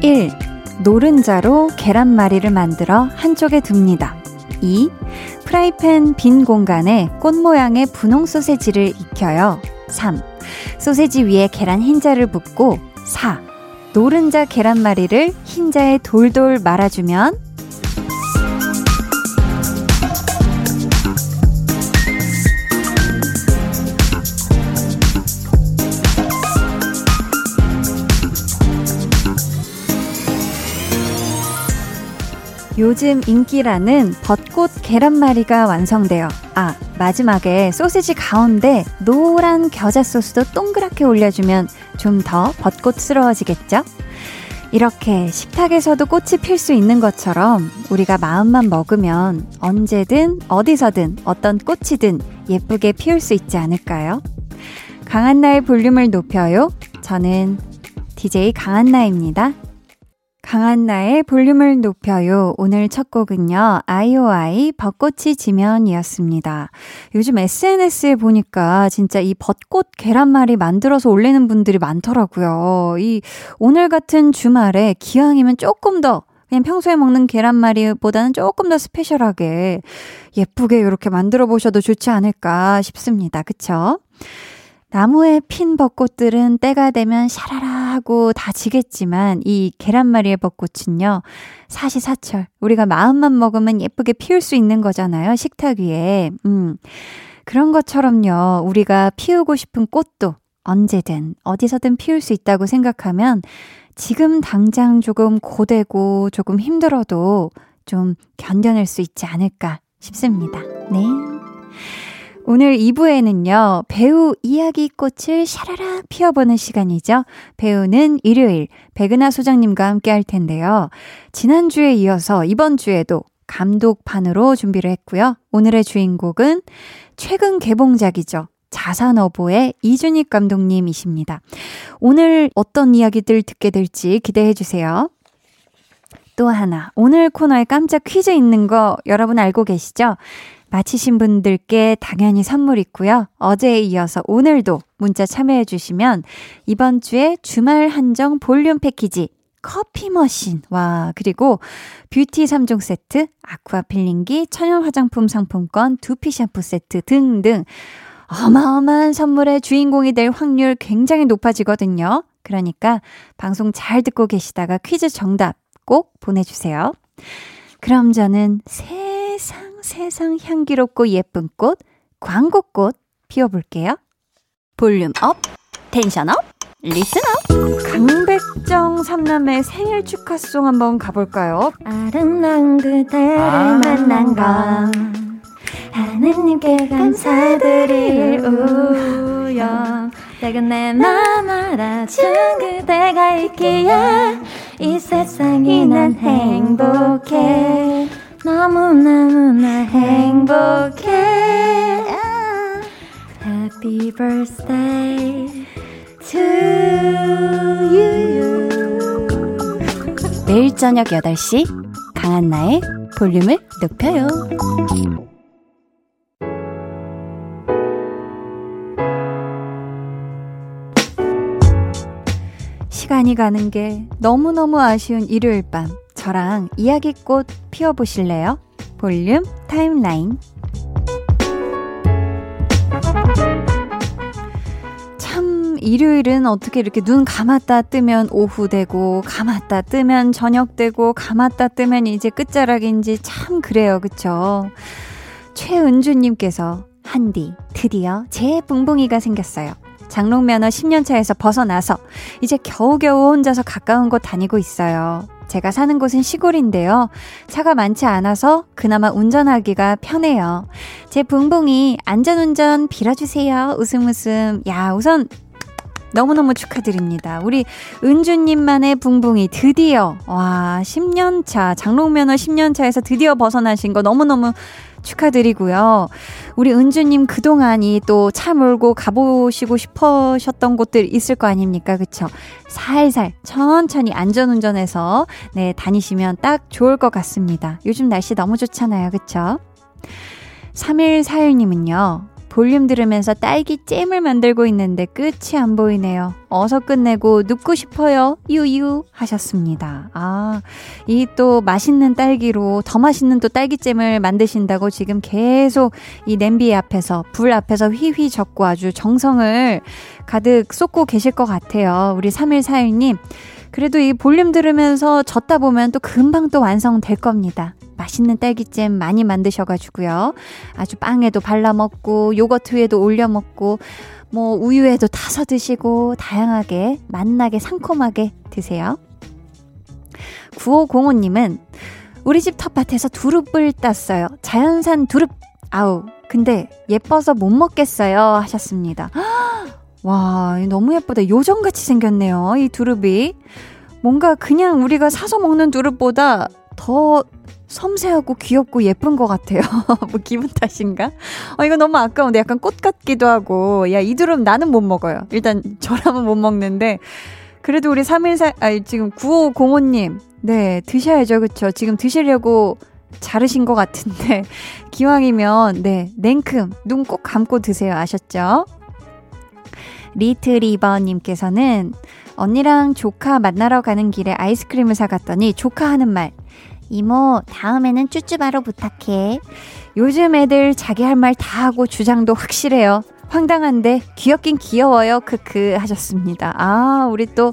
1. 노른자로 계란말이를 만들어 한쪽에 둡니다. 2. 프라이팬 빈 공간에 꽃 모양의 분홍 소세지를 익혀요. 3. 소세지 위에 계란 흰자를 붓고 4. 노른자 계란말이를 흰자에 돌돌 말아주면 요즘 인기라는 벚꽃 계란말이가 완성돼요. 아, 마지막에 소시지 가운데 노란 겨자 소스도 동그랗게 올려주면 좀 더 벚꽃스러워지겠죠? 이렇게 식탁에서도 꽃이 필 수 있는 것처럼 우리가 마음만 먹으면 언제든 어디서든 어떤 꽃이든 예쁘게 피울 수 있지 않을까요? 강한나의 볼륨을 높여요. 저는 DJ 강한나입니다. 강한나의 볼륨을 높여요. 오늘 첫 곡은요, IOI 벚꽃이 지면이었습니다. 요즘 SNS에 보니까 진짜 이 벚꽃 계란말이 만들어서 올리는 분들이 많더라고요. 이 오늘 같은 주말에 기왕이면 조금 더 그냥 평소에 먹는 계란말이보다는 조금 더 스페셜하게 예쁘게 이렇게 만들어 보셔도 좋지 않을까 싶습니다. 그쵸? 나무에 핀 벚꽃들은 때가 되면 샤라라 하고 다 지겠지만 이 계란말이의 벚꽃은요, 사시사철 우리가 마음만 먹으면 예쁘게 피울 수 있는 거잖아요. 식탁 위에. 그런 것처럼요, 우리가 피우고 싶은 꽃도 언제든 어디서든 피울 수 있다고 생각하면 지금 당장 조금 고되고 조금 힘들어도 좀 견뎌낼 수 있지 않을까 싶습니다. 네. 오늘 2부에는요, 배우 이야기꽃을 샤라락 피워보는 시간이죠. 배우는 일요일, 백은하 소장님과 함께 할 텐데요. 지난주에 이어서 이번 주에도 감독판으로 준비를 했고요. 오늘의 주인공은 최근 개봉작이죠. 자산어보의 이준익 감독님이십니다. 오늘 어떤 이야기들 듣게 될지 기대해주세요. 또 하나, 오늘 코너에 깜짝 퀴즈 있는 거 여러분 알고 계시죠? 마치신 분들께 당연히 선물 있고요. 어제에 이어서 오늘도 문자 참여해 주시면 이번 주에 주말 한정 볼륨 패키지 커피 머신, 와, 그리고 뷰티 3종 세트, 아쿠아 필링기, 천연 화장품 상품권, 두피 샴푸 세트 등등 어마어마한 선물의 주인공이 될 확률 굉장히 높아지거든요. 그러니까 방송 잘 듣고 계시다가 퀴즈 정답 꼭 보내주세요. 그럼 저는 세상 향기롭고 예쁜 꽃, 광고꽃 피워볼게요. 볼륨 업, 텐션 업, 리슨 업. 강백정 3남매의 생일 축하송 한번 가볼까요? 아름다운 그대를 만난 건 하느님께 감사드릴 우연. 작은 내 맘 알아준 그대가 있기에 이 세상이 난 행복해. 너무너무나 행복해. Happy birthday to you. 매일 저녁 8시 강한나의 볼륨을 높여요. 시간이 가는 게 너무너무 아쉬운 일요일 밤, 저랑 이야기꽃 피워보실래요? 볼륨 타임라인. 참 일요일은 어떻게 이렇게 눈 감았다 뜨면 오후 되고, 감았다 뜨면 저녁 되고, 감았다 뜨면 이제 끝자락인지 참 그래요. 그쵸? 최은주님께서, 한디 드디어 제 붕붕이가 생겼어요. 장롱면허 10년차에서 벗어나서 이제 겨우겨우 혼자서 가까운 곳 다니고 있어요. 제가 사는 곳은 시골인데요, 차가 많지 않아서 그나마 운전하기가 편해요. 제 붕붕이 안전운전 빌어주세요. 웃음. 야, 우선 너무너무 축하드립니다. 우리 은주님만의 붕붕이 드디어, 와, 10년차 장롱면허 10년차에서 드디어 벗어나신 거 너무너무 축하드리고요. 우리 은주님 그동안이 또 차 몰고 가보시고 싶으셨던 곳들 있을 거 아닙니까? 그쵸? 살살 천천히 안전운전해서 네, 다니시면 딱 좋을 것 같습니다. 요즘 날씨 너무 좋잖아요. 그쵸? 3141님은요. 볼륨 들으면서 딸기 잼을 만들고 있는데 끝이 안 보이네요. 어서 끝내고 눕고 싶어요. 유유 하셨습니다. 아, 이 또 맛있는 딸기로 더 맛있는 또 딸기잼을 만드신다고 지금 계속 이 냄비 앞에서 불 앞에서 휘휘 젓고 아주 정성을 가득 쏟고 계실 것 같아요. 우리 3141님. 그래도 이 볼륨 들으면서 젓다 보면 또 금방 또 완성될 겁니다. 맛있는 딸기잼 많이 만드셔가지고요. 아주 빵에도 발라먹고 요거트 위에도 올려먹고 뭐 우유에도 타서 드시고 다양하게 맛나게 상콤하게 드세요. 9505님은 우리 집 텃밭에서 두릅을 땄어요. 자연산 두릅. 아우 근데 예뻐서 못 먹겠어요 하셨습니다. 와 너무 예쁘다. 요정같이 생겼네요. 이 두릅이 뭔가 그냥 우리가 사서 먹는 두릅보다 더 섬세하고 귀엽고 예쁜 것 같아요. 뭐 기분 탓인가? 이거 너무 아까운데 약간 꽃 같기도 하고. 야, 이 두릅 나는 못 먹어요. 일단 저라면 못 먹는데 그래도 우리 9505님 네 드셔야죠. 그쵸? 지금 드시려고 자르신 것 같은데 기왕이면 네 냉큼 눈 꼭 감고 드세요. 아셨죠? 리트리버님께서는 언니랑 조카 만나러 가는 길에 아이스크림을 사갔더니 조카 하는 말 이모 다음에는 쭈쭈바로 부탁해. 요즘 애들 자기 할 말 다 하고 주장도 확실해요. 황당한데 귀엽긴 귀여워요. 크크 하셨습니다. 아 우리 또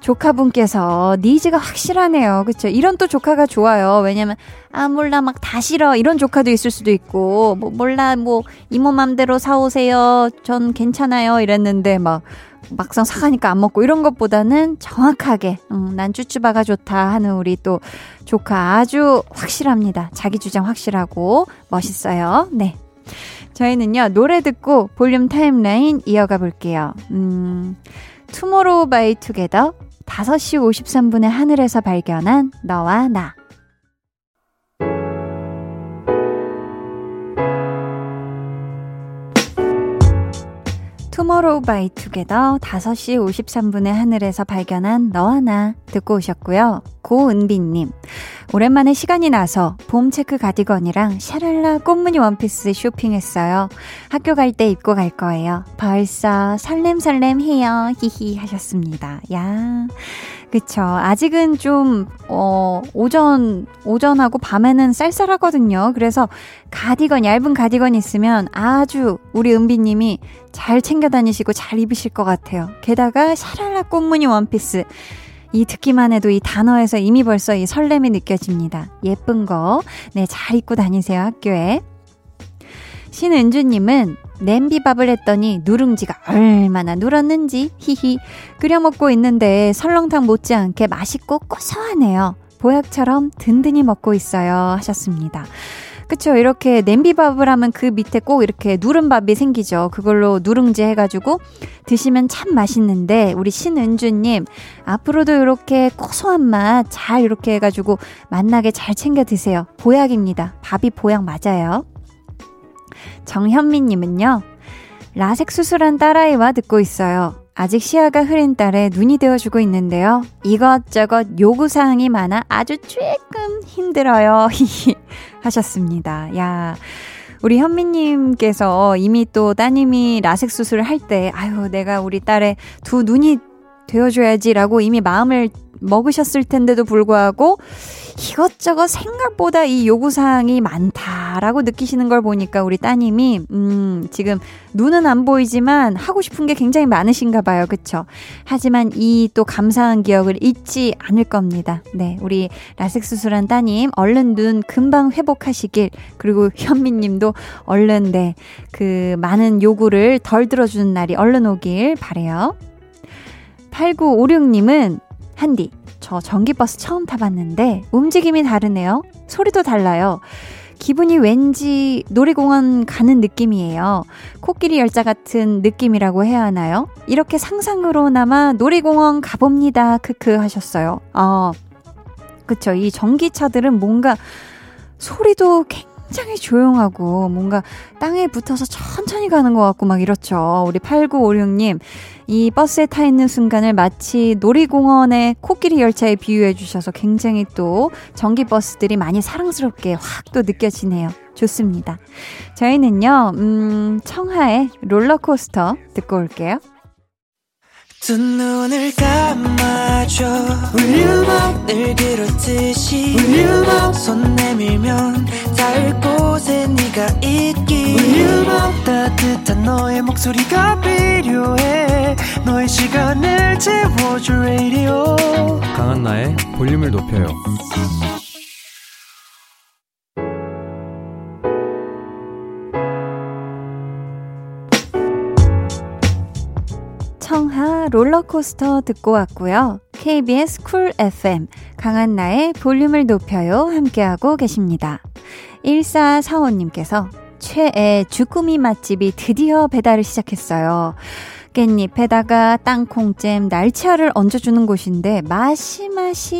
조카분께서 니즈가 확실하네요. 그렇죠? 이런 또 조카가 좋아요. 왜냐면 아 몰라 막 다 싫어 이런 조카도 있을 수도 있고 뭐 몰라 뭐 이모 맘대로 사오세요. 전 괜찮아요 이랬는데 막 막상 사가니까 안 먹고 이런 것보다는 정확하게 난 쭈쭈바가 좋다 하는 우리 또 조카 아주 확실합니다. 자기 주장 확실하고 멋있어요. 네, 저희는요 노래 듣고 볼륨 타임라인 이어가 볼게요. 투모로우 바이 투게더 5시 53분의 하늘에서 발견한 너와 나. 투모로우 바이 투게더 5시 53분의 하늘에서 발견한 너와 나 듣고 오셨고요. 고은비님 오랜만에 시간이 나서 봄 체크 가디건이랑 샤랄라 꽃무늬 원피스 쇼핑했어요. 학교 갈 때 입고 갈 거예요. 벌써 설렘설렘해요. 히히 하셨습니다. 야, 그쵸. 아직은 좀 오전하고 밤에는 쌀쌀하거든요. 그래서 가디건 얇은 가디건 있으면 아주 우리 은비님이 잘 챙겨 다니시고 잘 입으실 것 같아요. 게다가 샤랄라 꽃무늬 원피스. 이 듣기만 해도 이 단어에서 이미 벌써 이 설렘이 느껴집니다. 예쁜 거, 네, 잘 입고 다니세요, 학교에. 신은주님은 냄비밥을 했더니 누룽지가 얼마나 누렀는지, 히히, 끓여 먹고 있는데 설렁탕 못지않게 맛있고 고소하네요. 보약처럼 든든히 먹고 있어요. 하셨습니다. 그쵸? 이렇게 냄비밥을 하면 그 밑에 꼭 이렇게 누른밥이 생기죠. 그걸로 누룽지 해가지고 드시면 참 맛있는데 우리 신은주님 앞으로도 이렇게 고소한 맛 잘 이렇게 해가지고 맛나게 잘 챙겨 드세요. 보약입니다. 밥이 보약 맞아요. 정현미님은요. 라섹 수술한 딸아이와 듣고 있어요. 아직 시야가 흐린 딸에 눈이 되어주고 있는데요. 이것저것 요구사항이 많아 아주 조금 힘들어요. 하셨습니다. 야, 우리 현미님께서 이미 또 따님이 라섹 수술을 할 때 아유 내가 우리 딸의 두 눈이 되어줘야지라고 이미 마음을 먹으셨을 텐데도 불구하고 이것저것 생각보다 이 요구사항이 많다라고 느끼시는 걸 보니까 우리 따님이 지금 눈은 안 보이지만 하고 싶은 게 굉장히 많으신가 봐요. 그쵸? 하지만 이 또 감사한 기억을 잊지 않을 겁니다. 네, 우리 라섹 수술한 따님 얼른 눈 금방 회복하시길 그리고 현미님도 얼른 네, 그 많은 요구를 덜 들어주는 날이 얼른 오길 바래요. 8956님은 한디, 저 전기버스 처음 타봤는데 움직임이 다르네요. 소리도 달라요. 기분이 왠지 놀이공원 가는 느낌이에요. 코끼리 열차 같은 느낌이라고 해야 하나요? 이렇게 상상으로나마 놀이공원 가봅니다. 크크 하셨어요. 그쵸. 이 전기차들은 뭔가 소리도 굉장히 조용하고 뭔가 땅에 붙어서 천천히 가는 것 같고 막 이렇죠. 우리 8956님 이 버스에 타 있는 순간을 마치 놀이공원의 코끼리 열차에 비유해 주셔서 굉장히 또 전기버스들이 많이 사랑스럽게 확 또 느껴지네요. 좋습니다. 저희는요, 청하의 롤러코스터 듣고 올게요. 두 눈을 감아줘 Will you love 늘 그렇듯이 Will you love 손 내밀면 닿을 곳에 네가 있기 Will you love 따뜻한 너의 목소리가 필요해 너의 시간을 채워줘 radio 강한나의 볼륨을 높여요. 청하 롤러코스터 듣고 왔고요. KBS 쿨 FM 강한나의 볼륨을 높여요 함께하고 계십니다. 1445님께서 최애 주꾸미 맛집이 드디어 배달을 시작했어요. 깻잎에다가 땅콩잼, 날치알을 얹어주는 곳인데 맛이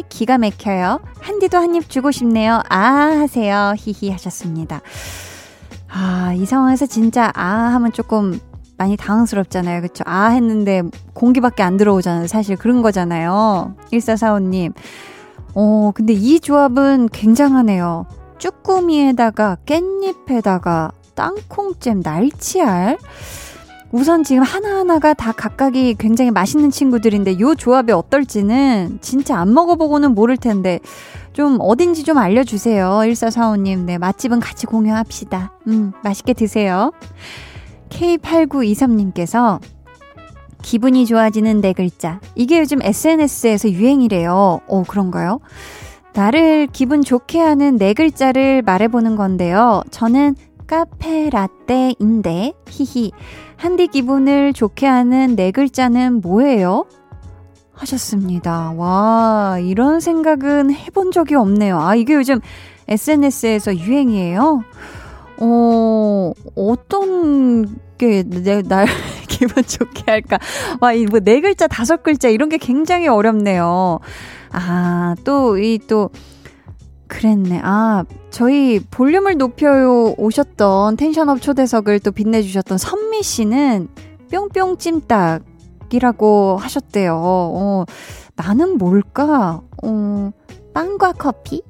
기가 막혀요. 한디도 한입 주고 싶네요. 아 하세요. 히히 하셨습니다. 아, 이 상황에서 진짜 아 하면 조금 많이 당황스럽잖아요. 그쵸? 아 했는데 공기밖에 안 들어오잖아요. 사실 그런 거잖아요. 1445님. 근데 이 조합은 굉장하네요. 쭈꾸미에다가 깻잎에다가 땅콩잼, 날치알. 우선 지금 하나하나가 다 각각이 굉장히 맛있는 친구들인데 요 조합이 어떨지는 진짜 안 먹어보고는 모를 텐데 좀 어딘지 좀 알려주세요. 1445님. 네, 맛집은 같이 공유합시다. 맛있게 드세요. K8923님께서 기분이 좋아지는 네 글자. 이게 요즘 SNS에서 유행이래요. 그런가요? 나를 기분 좋게 하는 네 글자를 말해보는 건데요. 저는 카페 라떼인데 히히. 한디 기분을 좋게 하는 네 글자는 뭐예요? 하셨습니다. 와, 이런 생각은 해본 적이 없네요. 아, 이게 요즘 SNS에서 유행이에요? 어떤 게 날 기분 좋게 할까? 와, 이 뭐 네 글자, 다섯 글자 이런 게 굉장히 어렵네요. 아, 또 그랬네. 아, 저희 볼륨을 높여요 오셨던 텐션업 초대석을 또 빛내주셨던 선미 씨는 뿅뿅 찜닭이라고 하셨대요. 나는 뭘까? 빵과 커피?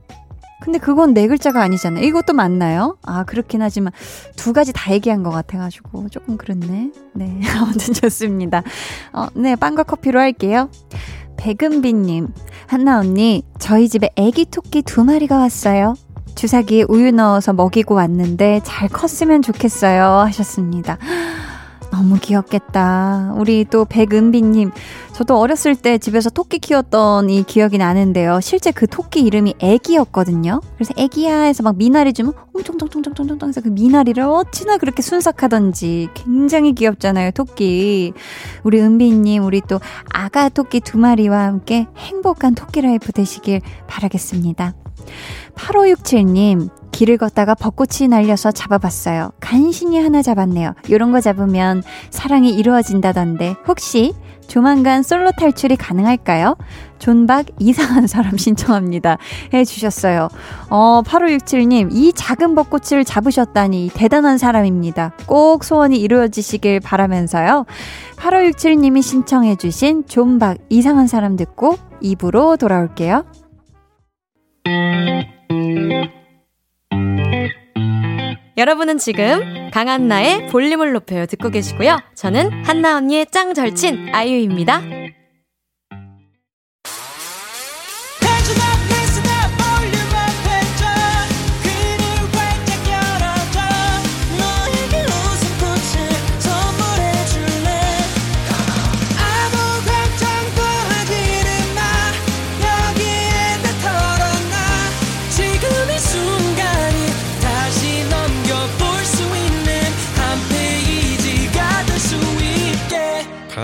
근데 그건 네 글자가 아니잖아요. 이것도 맞나요? 아, 그렇긴 하지만 두 가지 다 얘기한 것 같아가지고 조금 그렇네. 네, 아무튼 좋습니다. 네, 빵과 커피로 할게요. 백은비님, 한나 언니, 저희 집에 애기 토끼 2마리가 왔어요. 주사기에 우유 넣어서 먹이고 왔는데 잘 컸으면 좋겠어요 하셨습니다. 너무 귀엽겠다. 우리 또 백은비님, 저도 어렸을 때 집에서 토끼 키웠던 이 기억이 나는데요. 실제 그 토끼 이름이 애기였거든요. 그래서 애기야 해서 막 미나리 주면 옹총총총총총총 해서 그 미나리를 어찌나 그렇게 순삭하던지 굉장히 귀엽잖아요, 토끼. 우리 은비님, 우리 또 아가 토끼 2마리와 함께 행복한 토끼 라이프 되시길 바라겠습니다. 8567님, 길을 걷다가 벚꽃이 날려서 잡아봤어요. 간신히 하나 잡았네요. 이런 거 잡으면 사랑이 이루어진다던데 혹시 조만간 솔로 탈출이 가능할까요? 존박 이상한 사람 신청합니다 해주셨어요. 8567님, 이 작은 벚꽃을 잡으셨다니 대단한 사람입니다. 꼭 소원이 이루어지시길 바라면서요. 8567님이 신청해주신 존박 이상한 사람 듣고 2부로 돌아올게요. 여러분은 지금 강한나의 볼륨을 높여요 듣고 계시고요. 저는 한나 언니의 짱 절친 아이유입니다.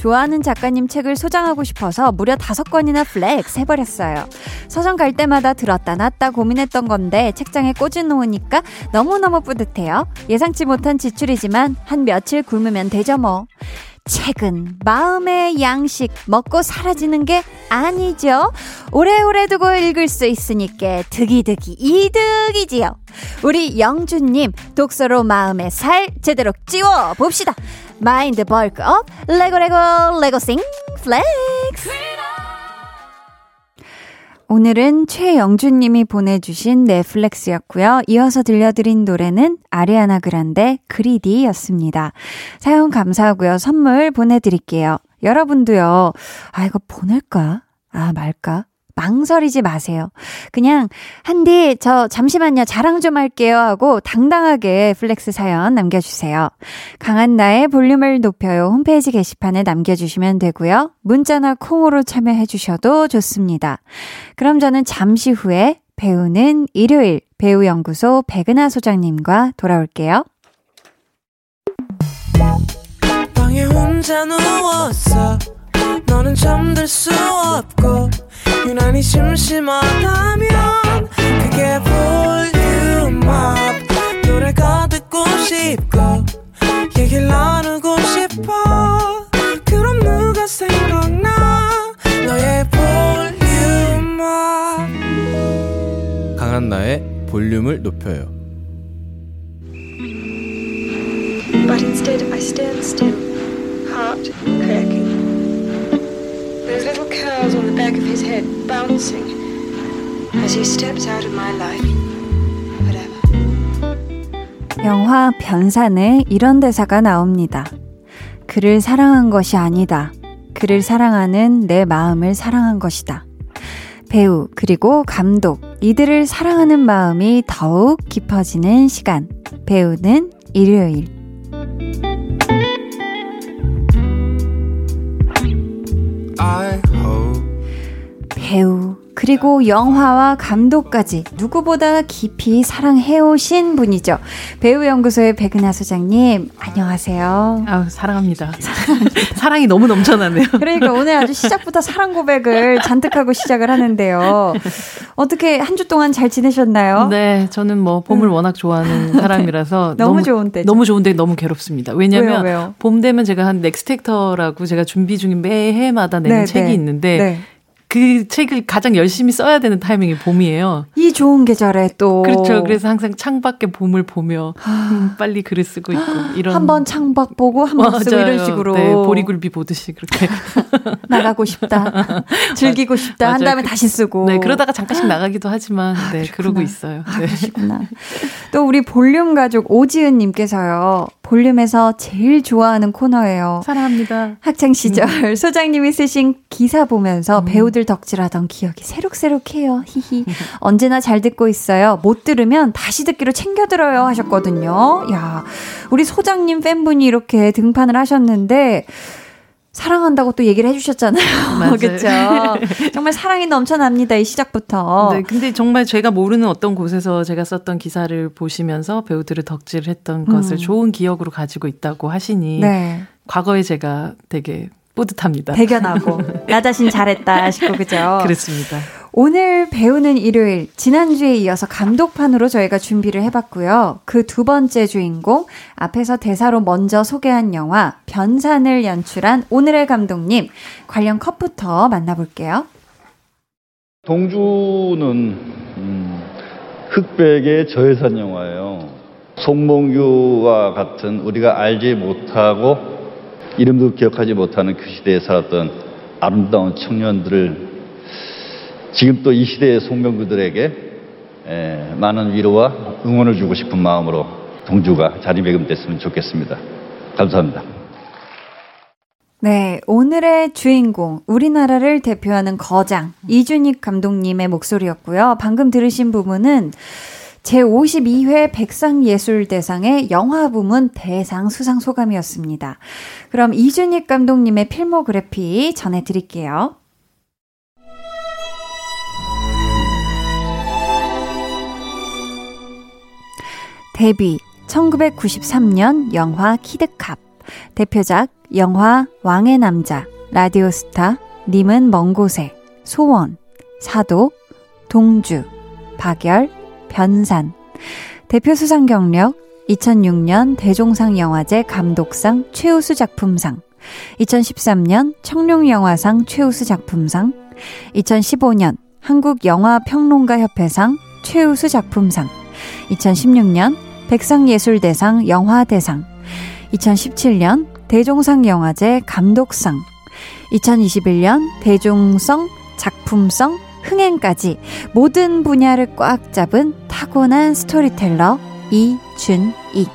좋아하는 작가님 책을 소장하고 싶어서 무려 5권이나 플렉스 해버렸어요. 서점 갈 때마다 들었다 놨다 고민했던 건데 책장에 꽂아놓으니까 너무너무 뿌듯해요. 예상치 못한 지출이지만 한 며칠 굶으면 되죠 뭐. 책은 마음의 양식, 먹고 사라지는 게 아니죠. 오래오래 두고 읽을 수 있으니까 득이득이 이득이지요. 우리 영준님, 독서로 마음의 살 제대로 찌워봅시다. 마인드 벌크업, 레고레고 레고싱 플렉스. 오늘은 최영준님이 보내주신 넷플릭스였고요. 이어서 들려드린 노래는 아리아나 그란데 그리디였습니다. 사연 감사하고요. 선물 보내드릴게요. 여러분도요. 아 이거 보낼까? 아 말까? 망설이지 마세요. 그냥 한디 저 잠시만요 자랑 좀 할게요 하고 당당하게 플렉스 사연 남겨주세요. 강한나의 볼륨을 높여요 홈페이지 게시판에 남겨주시면 되고요. 문자나 콩으로 참여해주셔도 좋습니다. 그럼 저는 잠시 후에 배우는 일요일 배우연구소 백은하 소장님과 돌아올게요. 방에 혼자 누웠어 너는 잠들 수 없고 유난히 심심하다면 그게 볼륨업 노래가 듣고 싶고 얘기를 나누고 싶어 그럼 누가 생각나 너의 볼륨업 강한나의 볼륨을 높여요. But instead I stand still heart cracking Those little curls on the back of his head bouncing as he steps out of my life. Whatever. 영화 변산에 이런 대사가 나옵니다. 그를 사랑한 것이 아니다. 그를 사랑하는 내 마음을 사랑한 것이다. 배우 그리고 감독 이들을 사랑하는 마음이 더욱 깊어지는 시간. 배우는 일요일. 배우 그리고 영화와 감독까지 누구보다 깊이 사랑해오신 분이죠. 배우연구소의 백은하 소장님 안녕하세요. 아, 사랑합니다. 사랑이 너무 넘쳐나네요. 그러니까 오늘 아주 시작부터 사랑 고백을 잔뜩하고 시작을 하는데요. 어떻게 한 주 동안 잘 지내셨나요? 네. 저는 뭐 봄을 워낙 좋아하는 사람이라서 너무 좋은 때죠. 너무 좋은데 너무 괴롭습니다. 왜냐면 왜요? 봄 되면 제가 한 넥스텍터라고 제가 준비 중인 매 해마다 내는 책이 있는데 그 책을 가장 열심히 써야 되는 타이밍이 봄이에요. 이 좋은 계절에 또. 그렇죠. 그래서 항상 창밖에 봄을 보며 빨리 글을 쓰고 있고. 이런. 한번 창밖 보고 한번 쓰고 이런 식으로. 네, 보리굴비 보듯이 그렇게. 나가고 싶다. 즐기고 싶다. 맞아요. 한 다음에 다시 쓰고. 네, 그러다가 잠깐씩 나가기도 하지만 네, 그러고 있어요. 네. 아, 그러시구나. 또 우리 볼륨 가족 오지은 님께서요. 볼륨에서 제일 좋아하는 코너예요. 사랑합니다. 학창시절 소장님이 쓰신 기사 보면서 배우들 덕질하던 기억이 새록새록해요. 히히. 언제나 잘 듣고 있어요. 못 들으면 다시 듣기로 챙겨 들어요 하셨거든요. 야, 우리 소장님 팬분이 이렇게 등판을 하셨는데 사랑한다고 또 얘기를 해주셨잖아요. 그렇죠. 정말 사랑이 넘쳐납니다. 이 시작부터. 네, 근데 정말 제가 모르는 어떤 곳에서 제가 썼던 기사를 보시면서 배우들을 덕질했던 것을 좋은 기억으로 가지고 있다고 하시니 네. 과거에 제가 되게 뿌듯합니다. 대견하고 나 자신 잘했다 싶고 그죠? 그렇습니다. 오늘 배우는 일요일 지난주에 이어서 감독판으로 저희가 준비를 해봤고요. 그 두 번째 주인공 앞에서 대사로 먼저 소개한 영화 변산을 연출한 오늘의 감독님 관련 컷부터 만나볼게요. 동주는 흑백의 저예산 영화예요. 송몽규와 같은 우리가 알지 못하고 이름도 기억하지 못하는 그 시대에 살았던 아름다운 청년들을 지금 또 이 시대의 송명구들에게 많은 위로와 응원을 주고 싶은 마음으로 동주가 자리매김됐으면 좋겠습니다. 감사합니다. 네, 오늘의 주인공 우리나라를 대표하는 거장 이준익 감독님의 목소리였고요. 방금 들으신 부분은 제52회 백상예술대상의 영화부문 대상 수상 소감이었습니다. 그럼 이준익 감독님의 필모그래피 전해드릴게요. 데뷔 1993년 영화 키드캅 대표작 영화 왕의 남자, 라디오스타, 님은 먼 곳에, 소원, 사도, 동주, 박열, 변산. 대표 수상 경력 2006년 대종상영화제 감독상 최우수 작품상, 2013년 청룡영화상 최우수 작품상, 2015년 한국영화평론가협회상 최우수 작품상, 2016년 백상예술대상 영화대상, 2017년 대종상영화제 감독상, 2021년 대중성, 작품성, 흥행까지 모든 분야를 꽉 잡은 타고난 스토리텔러 이준익.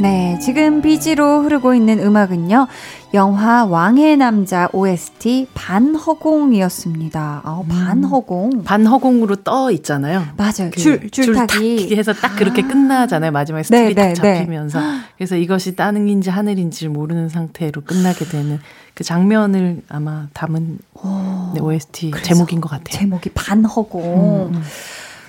네, 지금 BG로 흐르고 있는 음악은요, 영화 왕의 남자 OST 반허공이었습니다. 반허공. 반허공으로 떠 있잖아요. 맞아요. 줄타기 해서 딱 그렇게 끝나잖아요. 마지막에 스톱이 딱 잡히면서. 그래서 이것이 땅인지 하늘인지 모르는 상태로 끝나게 되는 그 장면을 아마 담은 OST 제목인 것 같아요. 제목이 반허공.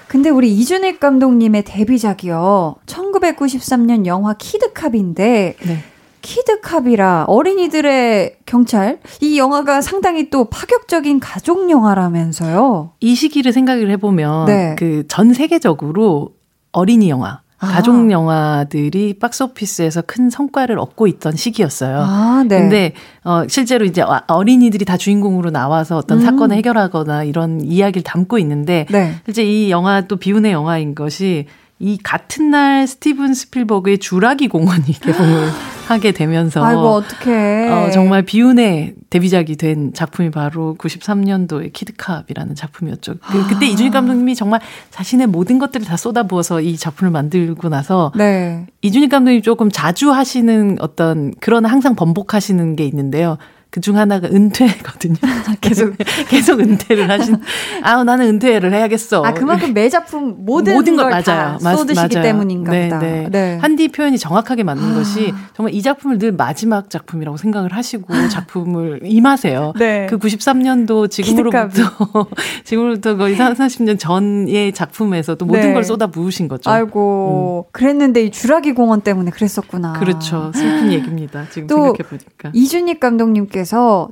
근데 우리 이준익 감독님의 데뷔작이요, 1993년 영화 키드캅인데, 네. 키드캅이라 어린이들의 경찰, 이 영화가 상당히 또 파격적인 가족 영화라면서요. 이 시기를 생각을 해보면 네. 그 전 세계적으로 어린이 영화, 가족 영화들이 박스오피스에서 큰 성과를 얻고 있던 시기였어요. 네. 근데 실제로 이제 어린이들이 다 주인공으로 나와서 어떤 사건을 해결하거나 이런 이야기를 담고 있는데 네. 실제 이 영화 또 비운의 영화인 것이 이 같은 날 스티븐 스필버그의 주라기 공원이 개봉을 하게 되면서 아이고 어떡해. 정말 비운의 데뷔작이 된 작품이 바로 93년도의 키드캅이라는 작품이었죠. 그때 이준익 감독님이 정말 자신의 모든 것들을 다 쏟아부어서 이 작품을 만들고 나서 네. 이준익 감독님이 조금 자주 하시는 어떤 그런 항상 번복하시는 게 있는데요. 그중 하나가 은퇴거든요. 계속 은퇴를 하신. 나는 은퇴를 해야겠어. 그만큼 매 작품 모든 걸 다 쏟으시기 맞아요. 때문인가 보다. 네, 네. 네. 한디 표현이 정확하게 맞는 것이 정말 이 작품을 늘 마지막 작품이라고 생각을 하시고 작품을 임하세요. 네. 그 93년도 지금으로부터 거의 30년 전의 작품에서도 모든 네. 걸 쏟아부으신 거죠. 아이고 그랬는데 이 주라기 공원 때문에 그랬었구나. 그렇죠. 슬픈 얘기입니다. 지금 생각해보니까. 이준익 감독님께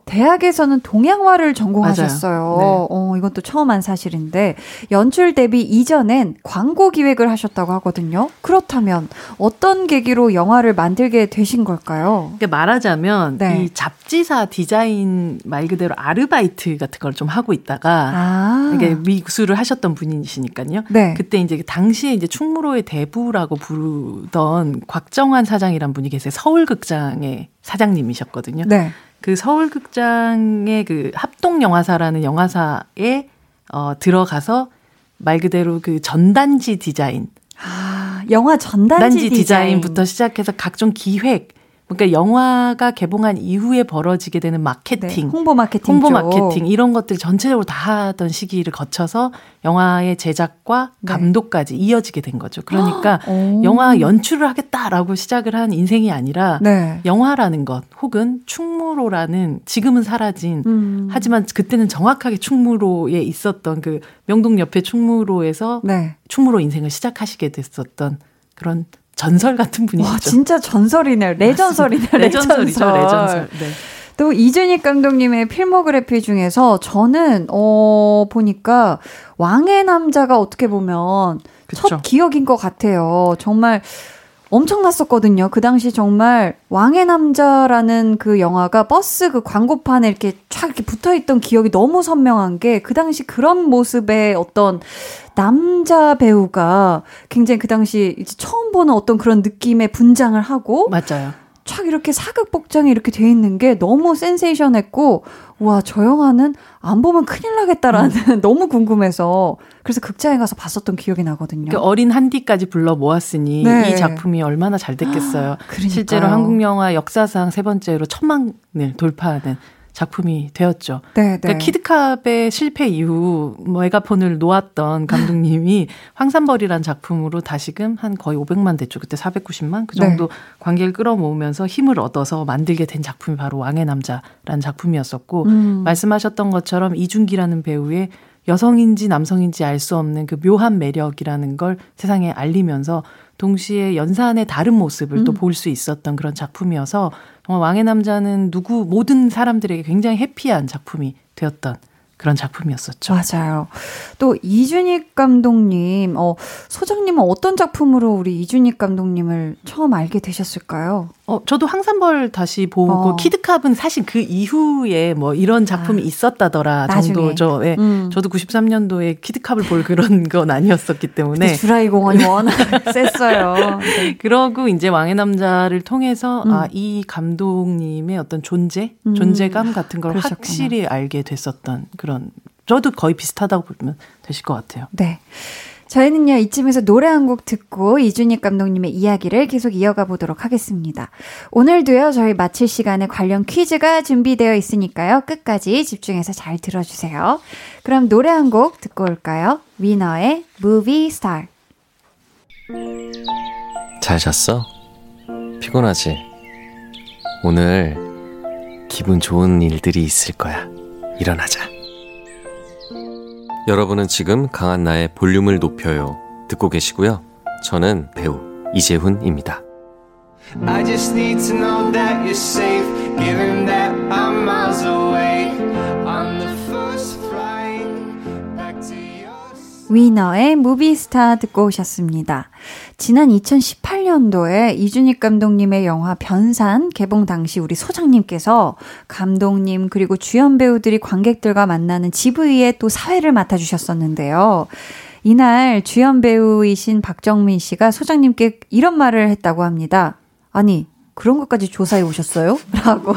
대학에서는 동양화를 전공하셨어요. 네. 이건 또 처음 한 사실인데 연출 데뷔 이전엔 광고 기획을 하셨다고 하거든요. 그렇다면 어떤 계기로 영화를 만들게 되신 걸까요? 그러니까 말하자면 네. 이 잡지사 디자인 말 그대로 아르바이트 같은 걸 좀 하고 있다가 그러니까 미술을 하셨던 분이시니까요. 네. 그때 이제 당시에 이제 충무로의 대부라고 부르던 곽정환 사장이란 분이 계세요. 서울극장의 사장님이셨거든요. 네. 그 서울극장의 그 합동영화사라는 영화사에 들어가서 말 그대로 그 전단지 디자인. 영화 전단지 디자인부터 시작해서 각종 기획. 그러니까 영화가 개봉한 이후에 벌어지게 되는 마케팅. 네, 홍보 마케팅. 이런 것들 전체적으로 다 하던 시기를 거쳐서 영화의 제작과 감독까지 네. 이어지게 된 거죠. 그러니까 영화 연출을 하겠다라고 시작을 한 인생이 아니라 네. 영화라는 것 혹은 충무로라는 지금은 사라진 하지만 그때는 정확하게 충무로에 있었던 그 명동 옆에 충무로에서 네. 충무로 인생을 시작하시게 됐었던 그런 전설 같은 분이죠. 와, 진짜 전설이네요. 레전설이죠. 네. 또 이준익 감독님의 필모그래피 중에서 저는 보니까 왕의 남자가 어떻게 보면 그쵸. 첫 기억인 것 같아요. 정말 엄청났었거든요. 그 당시 정말 왕의 남자라는 그 영화가 버스 그 광고판에 이렇게 촥 이렇게 붙어있던 기억이 너무 선명한 게 그 당시 그런 모습의 어떤 남자 배우가 굉장히 그 당시 이제 처음 보는 어떤 그런 느낌의 분장을 하고 맞아요. 촥 이렇게 사극 복장이 이렇게 돼 있는 게 너무 센세이션했고 와, 저 영화는 안 보면 큰일 나겠다라는 너무 궁금해서 그래서 극장에 가서 봤었던 기억이 나거든요. 그 어린 한디까지 불러 모았으니 네. 이 작품이 얼마나 잘 됐겠어요. 실제로 한국 영화 역사상 세 번째로 1000만을 돌파하는 작품이 되었죠. 그러니까 키드캅의 실패 이후 메가폰을 놓았던 감독님이 황산벌이라는 작품으로 다시금 한 거의 500만 됐죠. 그때 490만 그 정도 네. 관객을 끌어모으면서 힘을 얻어서 만들게 된 작품이 바로 왕의 남자라는 작품이었었고 말씀하셨던 것처럼 이준기라는 배우의 여성인지 남성인지 알 수 없는 그 묘한 매력이라는 걸 세상에 알리면서 동시에 연산의 다른 모습을 또 볼 수 있었던 그런 작품이어서 정말 왕의 남자는 모든 사람들에게 굉장히 해피한 작품이 되었던 그런 작품이었었죠. 맞아요. 또 이준익 감독님, 소장님은 어떤 작품으로 우리 이준익 감독님을 처음 알게 되셨을까요? 저도 황산벌 다시 보고 키드캅은 사실 그 이후에 뭐 이런 작품이 있었다더라 정도죠. 예. 저도 93년도에 키드캅을 볼 그런 건 아니었었기 때문에 주라이 공원이 워낙 셌어요. 네. 그러고 이제 왕의 남자를 통해서 이 감독님의 어떤 존재감 같은 걸 그러셨구나. 확실히 알게 됐었던 그런, 저도 거의 비슷하다고 보면 되실 것 같아요. 네. 저희는요, 이쯤에서 노래 한 곡 듣고 이준익 감독님의 이야기를 계속 이어가 보도록 하겠습니다. 오늘도요, 저희 마칠 시간에 관련 퀴즈가 준비되어 있으니까요, 끝까지 집중해서 잘 들어주세요. 그럼 노래 한 곡 듣고 올까요? 위너의 Movie Star. 잘 잤어? 피곤하지? 오늘 기분 좋은 일들이 있을 거야. 일어나자. 여러분은 지금 강한나의 볼륨을 높여요 듣고 계시고요. 저는 배우 이재훈입니다. I just need to know that you're safe given that I'm miles away on the first flight back to your 위너의 무비스타 듣고 오셨습니다. 지난 2018년도에 이준익 감독님의 영화 변산 개봉 당시 우리 소장님께서 감독님 그리고 주연 배우들이 관객들과 만나는 GV의 또 사회를 맡아주셨었는데요. 이날 주연 배우이신 박정민 씨가 소장님께 이런 말을 했다고 합니다. 아니, 그런 것까지 조사해 오셨어요? 라고.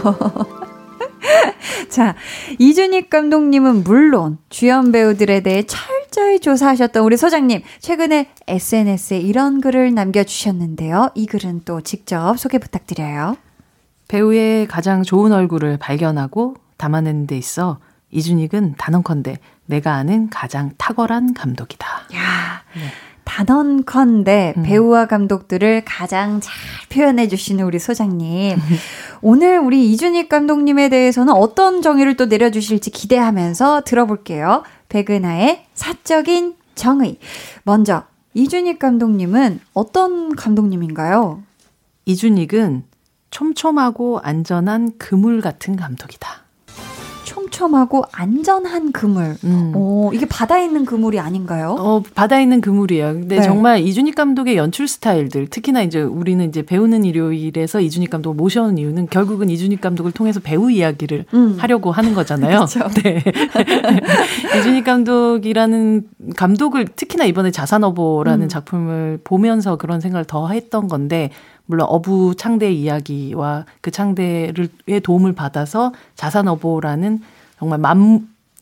자, 이준익 감독님은 물론 주연 배우들에 대해 철저히 조사하셨던 우리 소장님, 최근에 SNS에 이런 글을 남겨주셨는데요. 이 글은 또 직접 소개 부탁드려요. 배우의 가장 좋은 얼굴을 발견하고 담아내는 데 있어 이준익은 단언컨대 내가 아는 가장 탁월한 감독이다. 야, 네. 단언컨대 배우와 감독들을 가장 잘 표현해 주시는 우리 소장님. 오늘 우리 이준익 감독님에 대해서는 어떤 정의를 또 내려주실지 기대하면서 들어볼게요. 백은하의 사적인 정의. 먼저 이준익 감독님은 어떤 감독님인가요? 이준익은 촘촘하고 안전한 그물 같은 감독이다. 촘촘하고 안전한 그물. 이게 바다에 있는 그물이 아닌가요? 바다에 있는 그물이에요. 근데 네. 정말 이준익 감독의 연출 스타일들, 특히나 이제 우리는 이제 배우는 일요일에서 이준익 감독을 모셔온 이유는 결국은 이준익 감독을 통해서 배우 이야기를 하려고 하는 거잖아요. 네. 이준익 감독이라는 감독을 특히나 이번에 자산어보라는 작품을 보면서 그런 생각을 더 했던 건데, 물론 어부 창대 이야기와 그 창대의 도움을 받아서 자산어보라는 정말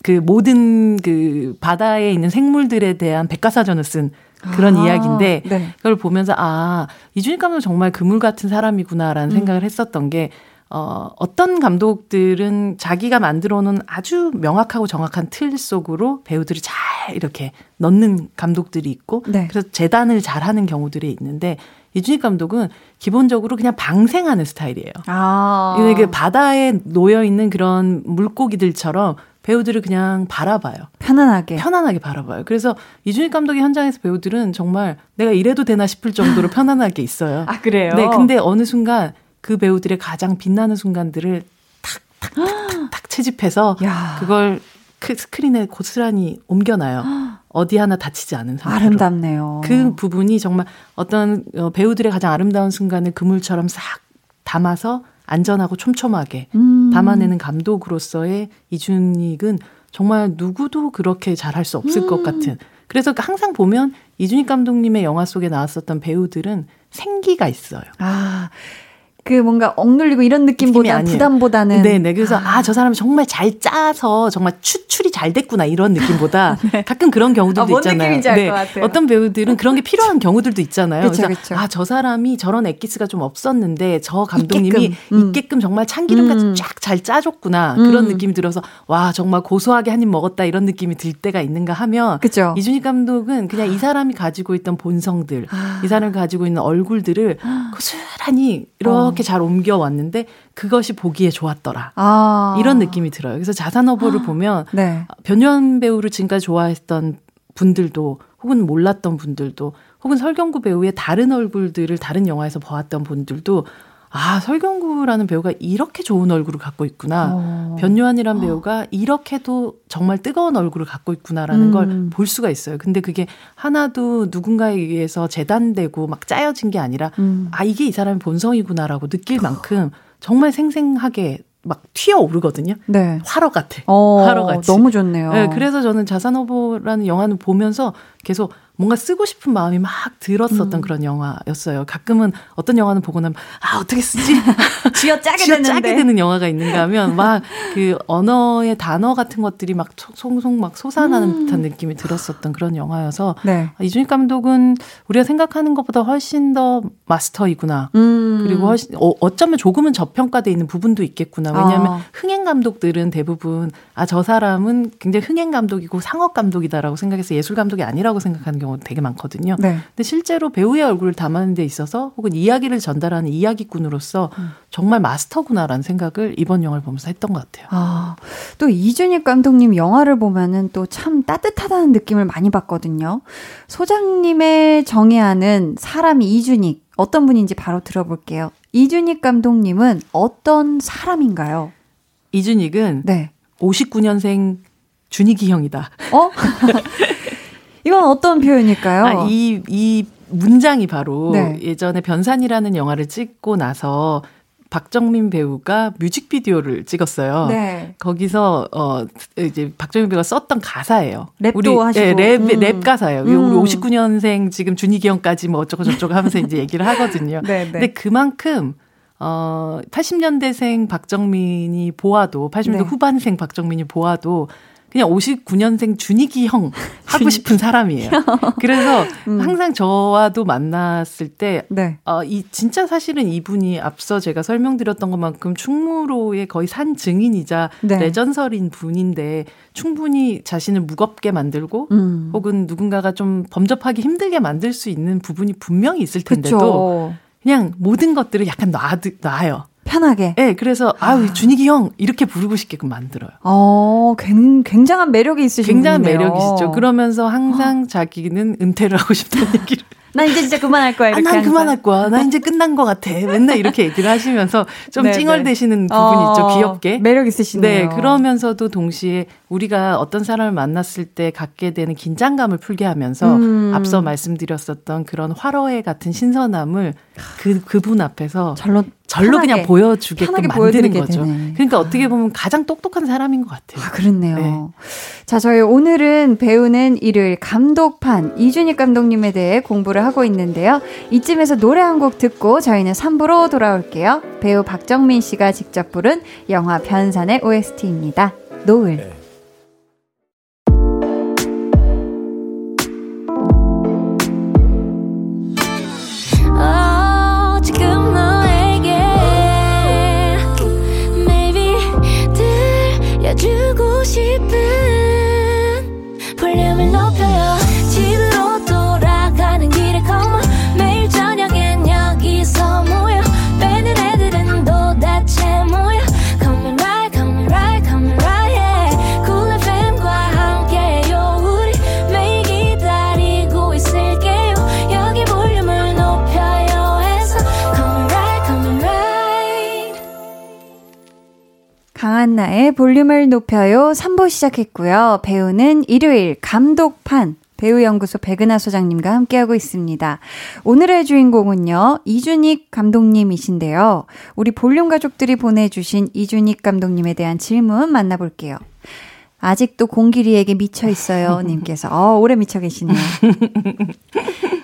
그 모든 그 바다에 있는 생물들에 대한 백과사전을 쓴 그런 이야기인데 네. 그걸 보면서 이준익 감독 정말 그물 같은 사람이구나라는 생각을 했었던 게 어떤 감독들은 자기가 만들어놓은 아주 명확하고 정확한 틀 속으로 배우들이 잘 이렇게 넣는 감독들이 있고 네. 그래서 재단을 잘하는 경우들이 있는데 이준익 감독은 기본적으로 그냥 방생하는 스타일이에요. 이게 바다에 놓여있는 그런 물고기들처럼 배우들을 그냥 바라봐요. 편안하게 바라봐요. 그래서 이준익 감독의 현장에서 배우들은 정말 내가 이래도 되나 싶을 정도로 편안하게 있어요. 아, 그래요? 네, 근데 어느 순간 그 배우들의 가장 빛나는 순간들을 탁 채집해서 야. 그걸 스크린에 고스란히 옮겨놔요. 어디 하나 다치지 않은 상태로. 아름답네요. 그 부분이 정말 어떤 배우들의 가장 아름다운 순간을 그물처럼 싹 담아서 안전하고 촘촘하게 담아내는 감독으로서의 이준익은 정말 누구도 그렇게 잘할 수 없을 것 같은. 그래서 항상 보면 이준익 감독님의 영화 속에 나왔었던 배우들은 생기가 있어요. 그 뭔가 억눌리고 이런 느낌보다 부담보다는 네네 그래서 저 사람이 정말 잘 짜서 정말 추출이 잘 됐구나 이런 느낌보다 네. 가끔 그런 경우들도 뭔 있잖아요. 느낌인지 알 것 같아요. 어떤 배우들은 그런 게 필요한 경우들도 있잖아요. 그쵸, 그래서 그쵸. 저 사람이 저런 엑기스가 좀 없었는데 저 감독님이 있게끔 정말 참기름같이 쫙 잘 짜줬구나 그런 느낌이 들어서 와 정말 고소하게 한 입 먹었다 이런 느낌이 들 때가 있는가 하면 그쵸. 이준익 감독은 그냥 이 사람이 가지고 있던 본성들 이 사람이 가지고 있는 얼굴들을 고스란히 이렇게 이렇게 잘 옮겨왔는데 그것이 보기에 좋았더라. 아. 이런 느낌이 들어요. 그래서 자산어보를 보면 네. 변연 배우를 지금까지 좋아했던 분들도 혹은 몰랐던 분들도 혹은 설경구 배우의 다른 얼굴들을 다른 영화에서 보았던 분들도 아, 설경구라는 배우가 이렇게 좋은 얼굴을 갖고 있구나. 변요한이란 배우가 이렇게도 정말 뜨거운 얼굴을 갖고 있구나라는 걸 볼 수가 있어요. 근데 그게 하나도 누군가에 의해서 재단되고 막 짜여진 게 아니라 아, 이게 이 사람의 본성이구나라고 느낄 만큼 정말 생생하게 막 튀어오르거든요. 네. 화로 같아. 화로같이. 너무 좋네요. 네, 그래서 저는 자산어보라는 영화는 보면서 계속 뭔가 쓰고 싶은 마음이 막 들었었던 그런 영화였어요. 가끔은 어떤 영화는 보고 나면 아 어떻게 쓰지? 쥐어짜게 되는 영화가 있는가 하면 막 그 언어의 단어 같은 것들이 막 송송 막 솟아나는 듯한 느낌이 들었었던 그런 영화여서 네. 이준익 감독은 우리가 생각하는 것보다 훨씬 더 마스터이구나. 그리고 훨씬 어쩌면 조금은 저평가돼 있는 부분도 있겠구나. 왜냐하면 흥행 감독들은 대부분 아 저 사람은 굉장히 흥행 감독이고 상업 감독이다라고 생각해서 예술 감독이 아니라고 생각하는 경우 되게 많거든요. 네. 근데 실제로 배우의 얼굴을 담아는 데 있어서 혹은 이야기를 전달하는 이야기꾼으로서 정말 마스터구나라는 생각을 이번 영화를 보면서 했던 것 같아요. 아, 또 이준익 감독님 영화를 보면은 또 참 따뜻하다는 느낌을 많이 받거든요. 소장님의 정의하는 사람이 이준익 어떤 분인지 바로 들어볼게요. 이준익 감독님은 어떤 사람인가요? 이준익은 네. 59년생 준익이 형이다. 어? 이건 어떤 표현일까요? 아, 이 문장이 바로 네. 예전에 변산이라는 영화를 찍고 나서 박정민 배우가 뮤직비디오를 찍었어요. 네. 거기서 이제 박정민 배우가 썼던 가사예요. 랩도 우리, 하시고. 예, 랩 가사예요. 우리 59년생 지금 준익이 형까지 뭐 어쩌고 저쩌고 하면서 이제 얘기를 하거든요. 네, 네. 근데 그만큼 80년대생 박정민이 보아도 80년대 네. 후반생 박정민이 보아도 그냥 59년생 준익이 형 하고 싶은 사람이에요. 그래서 항상 저와도 만났을 때 네. 진짜 사실은 이분이 앞서 제가 설명드렸던 것만큼 충무로의 거의 산 증인이자 네. 레전설인 분인데 충분히 자신을 무겁게 만들고 혹은 누군가가 좀 범접하기 힘들게 만들 수 있는 부분이 분명히 있을 텐데도 그쵸. 그냥 모든 것들을 약간 놔요. 편하게. 네, 그래서 아우 준익이 형 이렇게 부르고 싶게끔 만들어요. 굉장한 매력이 있으시군요. 굉장한 매력이시죠. 그러면서 항상 자기는 은퇴를 하고 싶다는 얘기를. 난 이제 진짜 그만할 거야. 이렇게 난 그만할 거야. 나 이제 끝난 것 같아. 맨날 이렇게 얘기를 하시면서 좀 네네. 찡얼대시는 부분이 있죠. 귀엽게. 매력 있으시네요. 네, 그러면서도 동시에 우리가 어떤 사람을 만났을 때 갖게 되는 긴장감을 풀게 하면서 앞서 말씀드렸었던 그런 화로회 같은 신선함을 그분 앞에서 절로 편하게, 그냥 보여주게끔 만드는 거죠. 되네. 그러니까 어떻게 보면 가장 똑똑한 사람인 것 같아요. 아, 그렇네요. 네. 자, 저희 오늘은 배우는 일을 감독판 이준익 감독님에 대해 공부를 하고 있는데요. 이쯤에서 노래 한 곡 듣고 저희는 3부로 돌아올게요. 배우 박정민 씨가 직접 부른 영화 변산의 OST입니다. 노을. 네. 주고 싶은 볼륨을 높여요. 집으로 돌아가는 길에 come on. 매일 저녁엔 여기서 모여. 빼는 애들은 도대체 뭐야. Come right, come right, come right. Yeah. Cool FM과 함께요. 우리 매일 기다리고 있을게요. 여기 볼륨을 높여요. 해서 come right, come right. 강한나의 볼륨을 높여요 3부 시작했고요. 배우는 일요일 감독판 배우연구소 백은하 소장님과 함께하고 있습니다. 오늘의 주인공은요. 이준익 감독님이신데요. 우리 볼륨 가족들이 보내주신 이준익 감독님에 대한 질문 만나볼게요. 아직도 공길이에게 미쳐있어요 님께서 오래 미쳐 계시네요.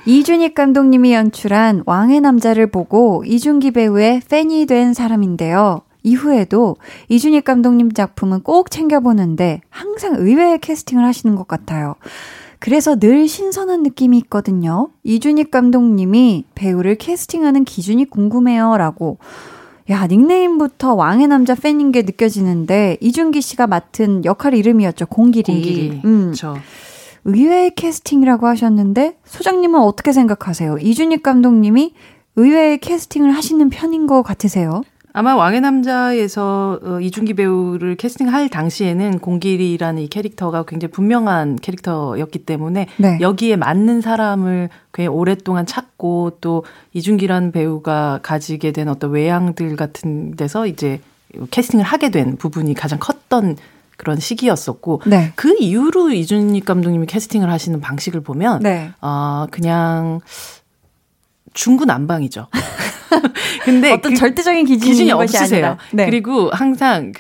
이준익 감독님이 연출한 왕의 남자를 보고 이준기 배우의 팬이 된 사람인데요. 이후에도 이준익 감독님 작품은 꼭 챙겨보는데 항상 의외의 캐스팅을 하시는 것 같아요. 그래서 늘 신선한 느낌이 있거든요. 이준익 감독님이 배우를 캐스팅하는 기준이 궁금해요 라고. 야, 닉네임부터 왕의 남자 팬인 게 느껴지는데 이준기 씨가 맡은 역할 이름이었죠. 공길이. 그렇죠. 의외의 캐스팅이라고 하셨는데 소장님은 어떻게 생각하세요? 이준익 감독님이 의외의 캐스팅을 하시는 편인 것 같으세요? 아마 왕의 남자에서 이준기 배우를 캐스팅할 당시에는 공길이라는 이 캐릭터가 굉장히 분명한 캐릭터였기 때문에 네. 여기에 맞는 사람을 굉장히 오랫동안 찾고 또 이준기라는 배우가 가지게 된 어떤 외향들 같은 데서 이제 캐스팅을 하게 된 부분이 가장 컸던 그런 시기였었고 네. 그 이후로 이준익 감독님이 캐스팅을 하시는 방식을 보면 네. 그냥 중구난방이죠. 근데 어떤 절대적인 기준이 없으세요. 네. 그리고 항상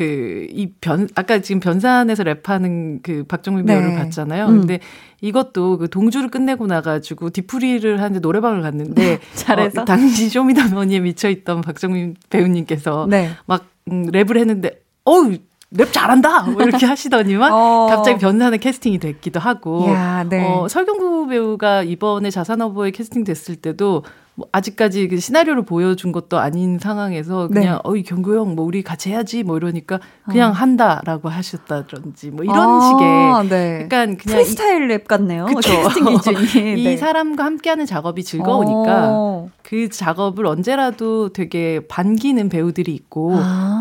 아까 지금 변산에서 랩하는 그 박정민 배우를 네. 봤잖아요. 근데 이것도 그 동주를 끝내고 나가지고 디프리를 하는데 노래방을 갔는데 잘해서 당시 쇼미더머니에 미쳐있던 박정민 배우님께서 네. 막 랩을 했는데 어우 랩 잘한다! 뭐 이렇게 하시더니만 갑자기 변산의 캐스팅이 됐기도 하고 야, 네. 설경구 배우가 이번에 자산어보에 캐스팅됐을 때도 뭐 아직까지 그 시나리오를 보여준 것도 아닌 상황에서 그냥 네. 어이 경구 형 뭐 우리 같이 해야지 뭐 이러니까 그냥 한다라고 하셨다든지 뭐 이런 식의 네. 약간 그냥 프리스타일 랩 같네요. 그쵸? 캐스팅 기준이. 이 네. 사람과 함께하는 작업이 즐거우니까 그 작업을 언제라도 되게 반기는 배우들이 있고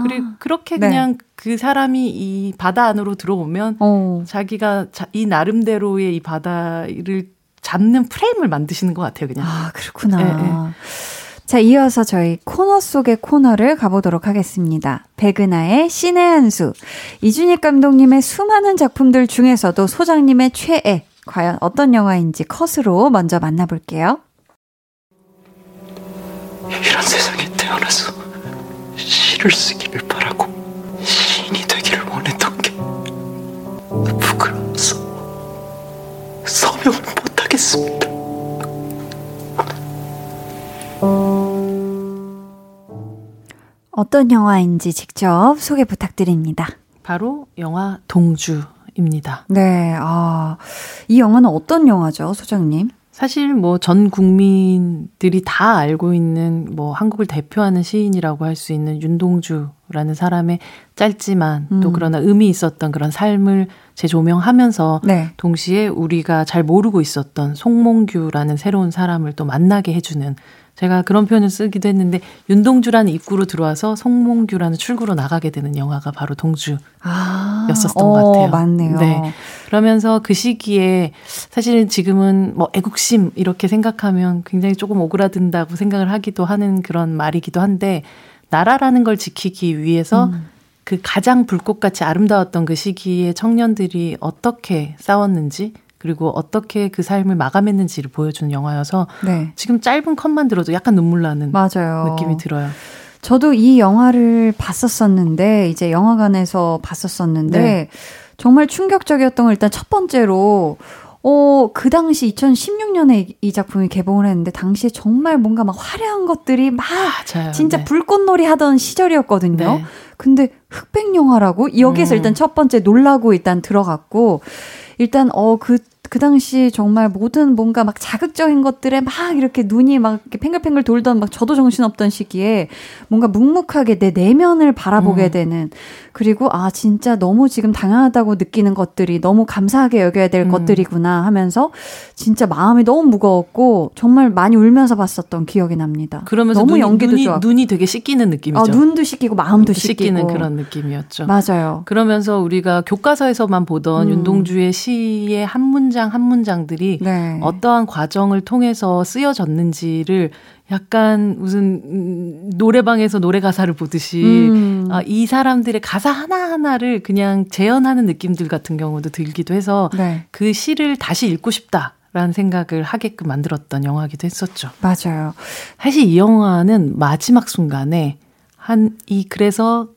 그리고 그렇게 네. 그냥 그 사람이 이 바다 안으로 들어오면 자기가 이 나름대로의 이 바다를 잡는 프레임을 만드시는 것 같아요, 그냥. 아, 그렇구나. 네, 네. 자, 이어서 저희 코너 속의 코너를 가보도록 하겠습니다. 백은하의 신의 한 수. 이준익 감독님의 수많은 작품들 중에서도 소장님의 최애. 과연 어떤 영화인지 컷으로 먼저 만나볼게요. 이런 세상에 태어나서 시를 쓰기를 바라고 시인이 되기를 원했던 게 부끄러워서 서명을 못 했습니다. 어떤 영화인지 직접 소개 부탁드립니다. 바로 영화 동주입니다. 네, 이 영화는 어떤 영화죠, 소장님? 사실 뭐 전 국민들이 다 알고 있는 뭐 한국을 대표하는 시인이라고 할 수 있는 윤동주라는 사람의 짧지만 또 그러나 의미 있었던 그런 삶을 재조명하면서 네. 동시에 우리가 잘 모르고 있었던 송몽규라는 새로운 사람을 또 만나게 해주는 제가 그런 표현을 쓰기도 했는데 윤동주라는 입구로 들어와서 송몽규라는 출구로 나가게 되는 영화가 바로 동주였었던 것 같아요. 맞네요. 네. 그러면서 그 시기에 사실은 지금은 뭐 애국심 이렇게 생각하면 굉장히 조금 오그라든다고 생각을 하기도 하는 그런 말이기도 한데 나라라는 걸 지키기 위해서 그 가장 불꽃같이 아름다웠던 그 시기에 청년들이 어떻게 싸웠는지 그리고 어떻게 그 삶을 마감했는지를 보여주는 영화여서 네. 지금 짧은 컷만 들어도 약간 눈물 나는 맞아요. 느낌이 들어요. 저도 이 영화를 봤었었는데 이제 영화관에서 봤었었는데 네. 정말 충격적이었던 건 일단 첫 번째로 그 당시 2016년에 이 작품이 개봉을 했는데 당시에 정말 뭔가 막 화려한 것들이 막 맞아요. 진짜 네. 불꽃놀이 하던 시절이었거든요. 네. 근데 흑백 영화라고 여기에서 일단 첫 번째 놀라고 일단 들어갔고 일단 그 당시 정말 모든 뭔가 막 자극적인 것들에 막 이렇게 눈이 막 이렇게 팽글팽글 돌던 막 저도 정신없던 시기에 뭔가 묵묵하게 내 내면을 바라보게 되는 그리고 아 진짜 너무 지금 당연하다고 느끼는 것들이 너무 감사하게 여겨야 될 것들이구나 하면서 진짜 마음이 너무 무거웠고 정말 많이 울면서 봤었던 기억이 납니다. 그러면서 너무 연기도 좋았고 눈이 되게 씻기는 느낌이죠. 눈도 씻기고 마음도 씻기는 그런 느낌이었죠. 맞아요. 그러면서 우리가 교과서에서만 보던 윤동주의 시의 한 문제 한 문장들이 네. 어떠한 과정을 통해서 쓰여졌는지를 약간 무슨 노래방에서 노래 가사를 보듯이 이 사람들의 가사 하나하나를 그냥 재현하는 느낌들 같은 경우도 들기도 해서 네. 그 시를 다시 읽고 싶다라는 생각을 하게끔 만들었던 영화이기도 했었죠. 맞아요. 사실 이 영화는 마지막 순간에 그래서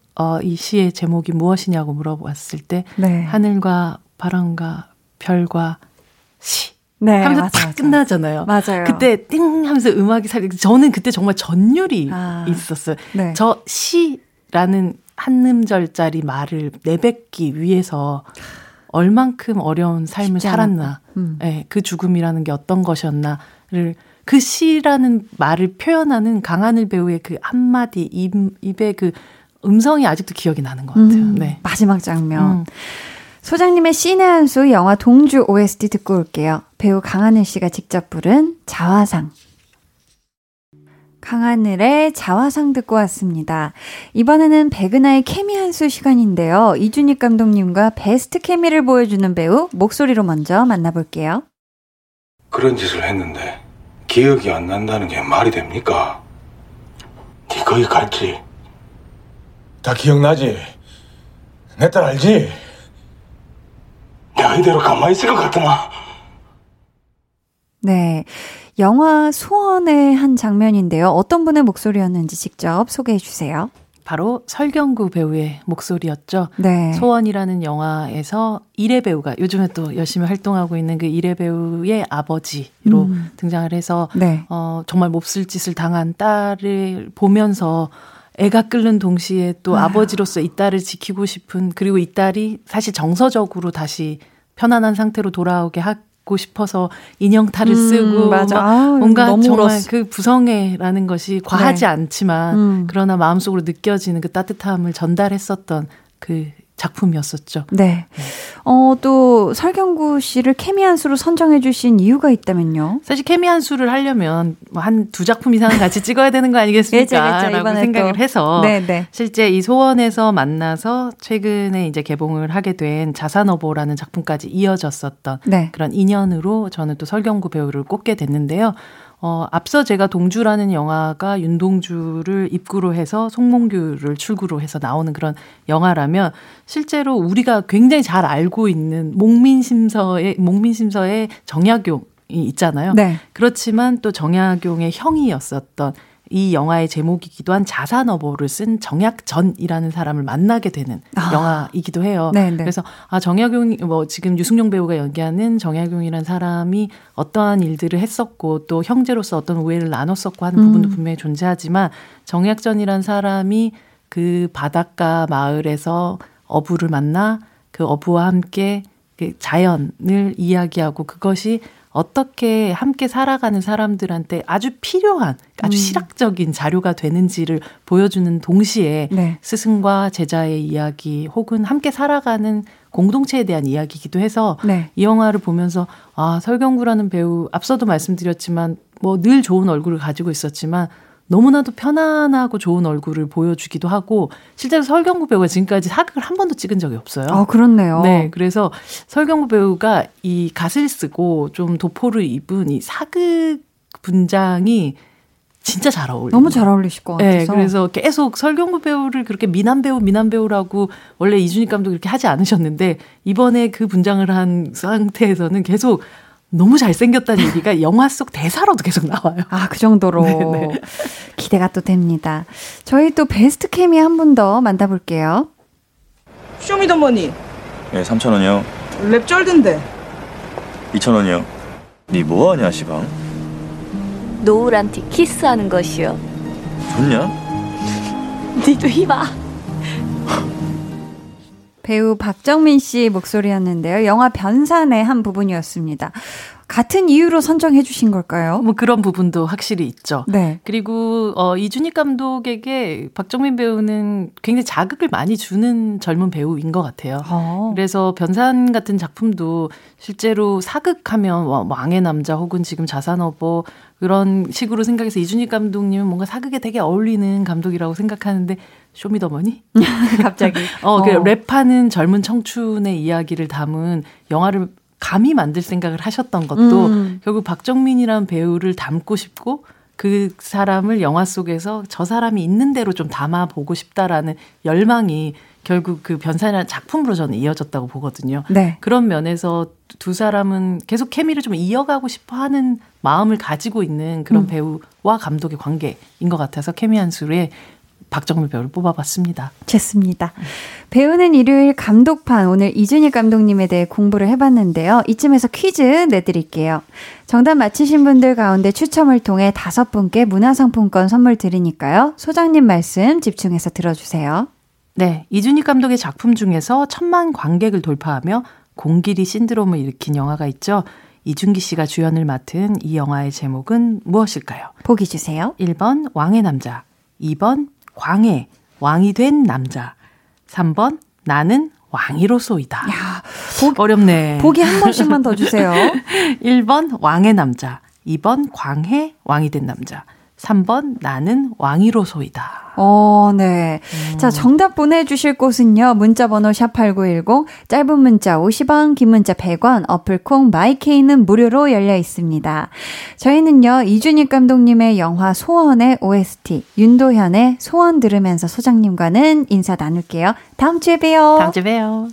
이 시의 제목이 무엇이냐고 물어봤을 때 네. 하늘과 바람과 별과 시 네, 하면서 맞아, 딱 맞아. 끝나잖아요. 맞아요. 그때 띵 하면서 음악이 살리고 저는 그때 정말 전율이 있었어요. 네. 저 시라는 한 음절짜리 말을 내뱉기 위해서 얼만큼 어려운 삶을 살았나 네, 그 죽음이라는 게 어떤 것이었나를 그 시라는 말을 표현하는 강하늘 배우의 그 한마디 입의 그 음성이 아직도 기억이 나는 것 같아요. 네. 마지막 장면 소장님의 신의 한 수 영화 동주 OST 듣고 올게요. 배우 강하늘 씨가 직접 부른 자화상. 강하늘의 자화상 듣고 왔습니다. 이번에는 백은하의 케미 한수 시간인데요. 이준익 감독님과 베스트 케미를 보여주는 배우 목소리로 먼저 만나볼게요. 그런 짓을 했는데 기억이 안 난다는 게 말이 됩니까? 네 거기 갔지? 다 기억나지? 내 딸 알지? 내가 이대로 가만히 있을 것 같더라. 네, 영화 소원의 한 장면인데요. 어떤 분의 목소리였는지 직접 소개해 주세요. 바로 설경구 배우의 목소리였죠. 네. 소원이라는 영화에서 이래 배우가 요즘에 또 열심히 활동하고 있는 그 이래 배우의 아버지로 등장을 해서 네. 정말 몹쓸 짓을 당한 딸을 보면서 애가 끓는 동시에 또 아유. 아버지로서 이 딸을 지키고 싶은 그리고 이 딸이 사실 정서적으로 다시 편안한 상태로 돌아오게 싶어서 인형탈을 쓰고 맞아. 아유, 뭔가 정말 울었어. 그 부성애라는 것이 과하지 네. 않지만 그러나 마음속으로 느껴지는 그 따뜻함을 전달했었던 그 작품이었었죠. 네. 네. 또 설경구 씨를 케미 한 수로 선정해 주신 이유가 있다면요? 사실 케미 한 수를 하려면 뭐 한 두 작품 이상은 같이 찍어야 되는 거 아니겠습니까? 그렇죠. 라고 생각을 또. 해서 네네. 실제 이 소원에서 만나서 최근에 이제 개봉을 하게 된 자산어보라는 작품까지 이어졌었던 네. 그런 인연으로 저는 또 설경구 배우를 꼽게 됐는데요. 앞서 제가 동주라는 영화가 윤동주를 입구로 해서 송몽규를 출구로 해서 나오는 그런 영화라면 실제로 우리가 굉장히 잘 알고 있는 목민심서의 정약용이 있잖아요. 네. 그렇지만 또 정약용의 형이었었던 이 영화의 제목이기도 한 자산어보를 쓴 정약전이라는 사람을 만나게 되는 영화이기도 해요. 네네. 그래서 정약용 지금 유승룡 배우가 연기하는 정약용이라는 사람이 어떠한 일들을 했었고 또 형제로서 어떤 우애를 나눴었고 하는 부분도 분명히 존재하지만 정약전이라는 사람이 그 바닷가 마을에서 어부를 만나 그 어부와 함께 그 자연을 이야기하고 그것이 어떻게 함께 살아가는 사람들한테 아주 필요한 아주 실학적인 자료가 되는지를 보여주는 동시에 네. 스승과 제자의 이야기 혹은 함께 살아가는 공동체에 대한 이야기이기도 해서 네. 이 영화를 보면서 설경구라는 배우 앞서도 말씀드렸지만 뭐 늘 좋은 얼굴을 가지고 있었지만 너무나도 편안하고 좋은 얼굴을 보여주기도 하고 실제로 설경구 배우가 지금까지 사극을 한 번도 찍은 적이 없어요. 아, 그렇네요. 네, 그래서 설경구 배우가 이 갓을 쓰고 좀 도포를 입은 이 사극 분장이 진짜 잘 어울려요. 너무 잘 어울리실 것 같아서. 네, 그래서 계속 설경구 배우를 그렇게 미남 배우라고 원래 이준익 감독이 그렇게 하지 않으셨는데 이번에 그 분장을 한 상태에서는 계속 너무 잘생겼다는 얘기가 영화 속 대사로도 계속 나와요. 아, 그 정도로. 네네. 기대가 또 됩니다. 저희 또 베스트 케미 한 분 더 만나볼게요. 쇼미더머니. 네, 3,000원이요. 랩 쩔던데. 2,000원이요. 니 뭐하냐, 시방? 노을한테 키스하는 것이요. 좋냐? 니도 희봐. 배우 박정민 씨 목소리였는데요. 영화 변산의 한 부분이었습니다. 같은 이유로 선정해 주신 걸까요? 뭐 그런 부분도 확실히 있죠. 네. 그리고 이준익 감독에게 박정민 배우는 굉장히 자극을 많이 주는 젊은 배우인 것 같아요. 그래서 변산 같은 작품도 실제로 사극하면 왕의 남자 혹은 지금 자산어보 그런 식으로 생각해서 이준익 감독님은 뭔가 사극에 되게 어울리는 감독이라고 생각하는데 쇼미더머니? 갑자기. 랩하는 젊은 청춘의 이야기를 담은 영화를 감히 만들 생각을 하셨던 것도 결국 박정민이라는 배우를 닮고 싶고 그 사람을 영화 속에서 저 사람이 있는 대로 좀 담아보고 싶다라는 열망이 결국 그 변산이라는 작품으로 저는 이어졌다고 보거든요. 네. 그런 면에서 두 사람은 계속 케미를 좀 이어가고 싶어하는 마음을 가지고 있는 그런 배우와 감독의 관계인 것 같아서 케미 한 수의 박정민 배우를 뽑아봤습니다. 좋습니다. 배우는 일요일 감독판 오늘 이준익 감독님에 대해 공부를 해봤는데요. 이쯤에서 퀴즈 내드릴게요. 정답 맞히신 분들 가운데 추첨을 통해 5분께 문화상품권 선물 드리니까요. 소장님 말씀 집중해서 들어주세요. 네, 이준익 감독의 작품 중에서 1,000만 관객을 돌파하며 공길이 신드롬을 일으킨 영화가 있죠. 이준기 씨가 주연을 맡은 이 영화의 제목은 무엇일까요? 보기 주세요. 1번 왕의 남자, 2번 광해, 왕이 된 남자. 3번, 나는 왕이로소이다. 야, 어렵네. 보기 한 번씩만 더 주세요. 1번, 왕의 남자. 2번, 광해, 왕이 된 남자. 3번 나는 왕이로소이다. 어, 네. 자, 정답 보내주실 곳은요. 문자번호 샵8910, 짧은 문자 50원, 긴 문자 100원, 어플콩 마이케이는 무료로 열려 있습니다. 저희는요. 이준익 감독님의 영화 소원의 OST, 윤도현의 소원 들으면서 소장님과는 인사 나눌게요. 다음 주에 봬요. 다음 주에 봬요.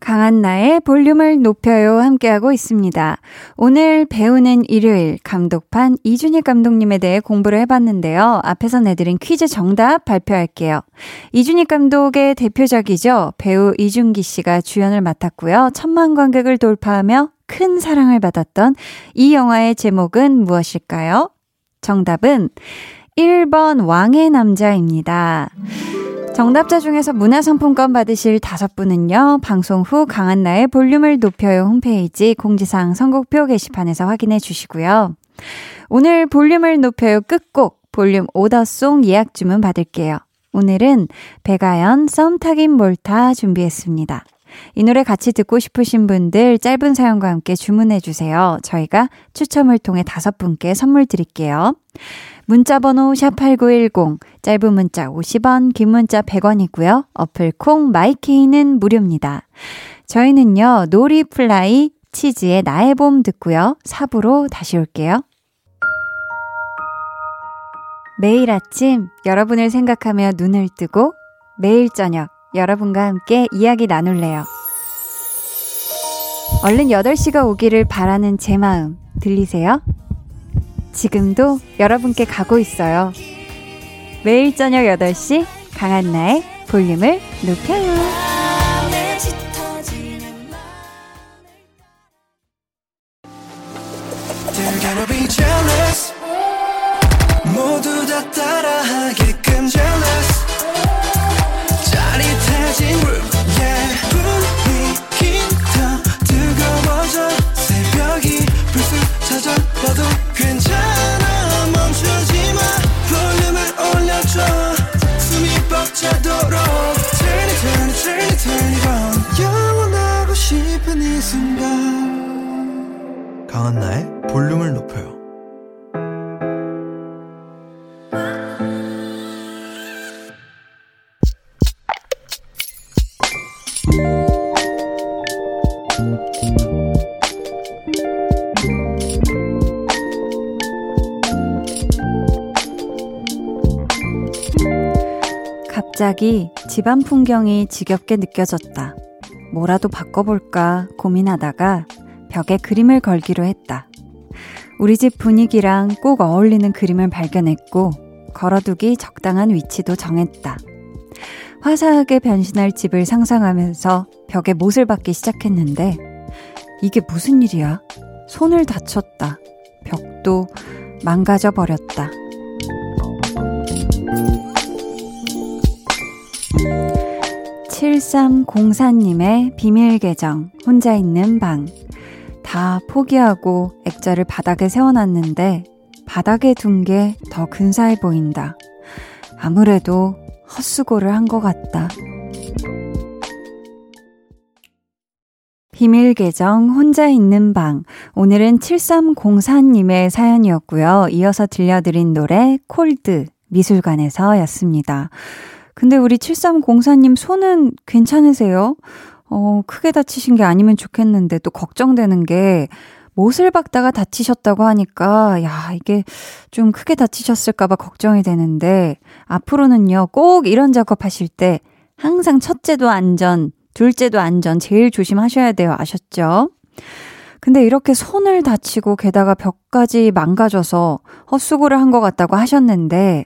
강한나의 볼륨을 높여요 함께하고 있습니다. 오늘 배우는 일요일 감독판 이준익 감독님에 대해 공부를 해봤는데요. 앞에서 내드린 퀴즈 정답 발표할게요. 이준익 감독의 대표작이죠. 배우 이준기 씨가 주연을 맡았고요. 1,000만 관객을 돌파하며 큰 사랑을 받았던 이 영화의 제목은 무엇일까요? 정답은 1번 왕의 남자입니다. 정답자 중에서 문화상품권 받으실 5분은요. 방송 후 강한나의 볼륨을 높여요 홈페이지 공지사항 선곡표 게시판에서 확인해 주시고요. 오늘 볼륨을 높여요 끝곡 볼륨 오더송 예약 주문 받을게요. 오늘은 백아연 썸타긴 몰타 준비했습니다. 이 노래 같이 듣고 싶으신 분들 짧은 사연과 함께 주문해 주세요. 저희가 추첨을 통해 5분께 선물 드릴게요. 문자번호 샵8910, 짧은 문자 50원, 긴 문자 100원이고요. 어플 콩 마이케이는 무료입니다. 저희는요. 놀이플라이 치즈의 나의 봄 듣고요. 4부로 다시 올게요. 매일 아침 여러분을 생각하며 눈을 뜨고 매일 저녁 여러분과 함께 이야기 나눌래요. 얼른 8시가 오기를 바라는 제 마음 들리세요? 지금도 여러분께 가고 있어요. 매일 저녁 8시 강한나의 볼륨을 높여요. 모두 다 따라하게끔 짜릿해진 분위기 더 뜨거워져 새벽이 불쑥 찾아와도 괜찮아 멈추지마 볼륨을 올려줘 숨이 벅차도록 Turn it, turn it, turn it, turn it on 영원하고 싶은 이 순간 강한나의 볼륨을 높여요. 갑자기 집안 풍경이 지겹게 느껴졌다. 뭐라도 바꿔볼까 고민하다가 벽에 그림을 걸기로 했다. 우리 집 분위기랑 꼭 어울리는 그림을 발견했고 걸어두기 적당한 위치도 정했다. 화사하게 변신할 집을 상상하면서 벽에 못을 박기 시작했는데 이게 무슨 일이야? 손을 다쳤다. 벽도 망가져버렸다. 음, 7304님의 비밀 계정 혼자 있는 방. 다 포기하고 액자를 바닥에 세워놨는데 바닥에 둔 게 더 근사해 보인다. 아무래도 헛수고를 한 것 같다. 비밀 계정 혼자 있는 방. 오늘은 7304님의 사연이었고요. 이어서 들려드린 노래 콜드 미술관에서였습니다. 근데 우리 7304님 손은 괜찮으세요? 크게 다치신 게 아니면 좋겠는데 또 걱정되는 게 못을 박다가 다치셨다고 하니까 야 이게 좀 크게 다치셨을까 봐 걱정이 되는데 앞으로는요 꼭 이런 작업하실 때 항상 첫째도 안전, 둘째도 안전 제일 조심하셔야 돼요. 아셨죠? 근데 이렇게 손을 다치고 게다가 벽까지 망가져서 헛수고를 한 것 같다고 하셨는데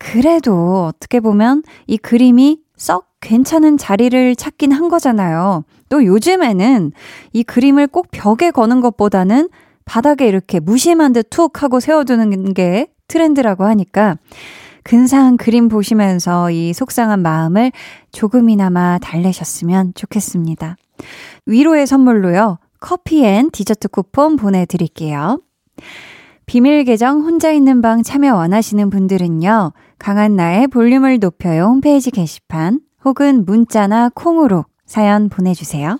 그래도 어떻게 보면 이 그림이 썩 괜찮은 자리를 찾긴 한 거잖아요. 또 요즘에는 이 그림을 꼭 벽에 거는 것보다는 바닥에 이렇게 무심한 듯 툭 하고 세워두는 게 트렌드라고 하니까 근사한 그림 보시면서 이 속상한 마음을 조금이나마 달래셨으면 좋겠습니다. 위로의 선물로요. 커피 앤 디저트 쿠폰 보내드릴게요. 비밀 계정 혼자 있는 방 참여 원하시는 분들은요. 강한나의 볼륨을 높여요 홈페이지 게시판 혹은 문자나 콩으로 사연 보내주세요.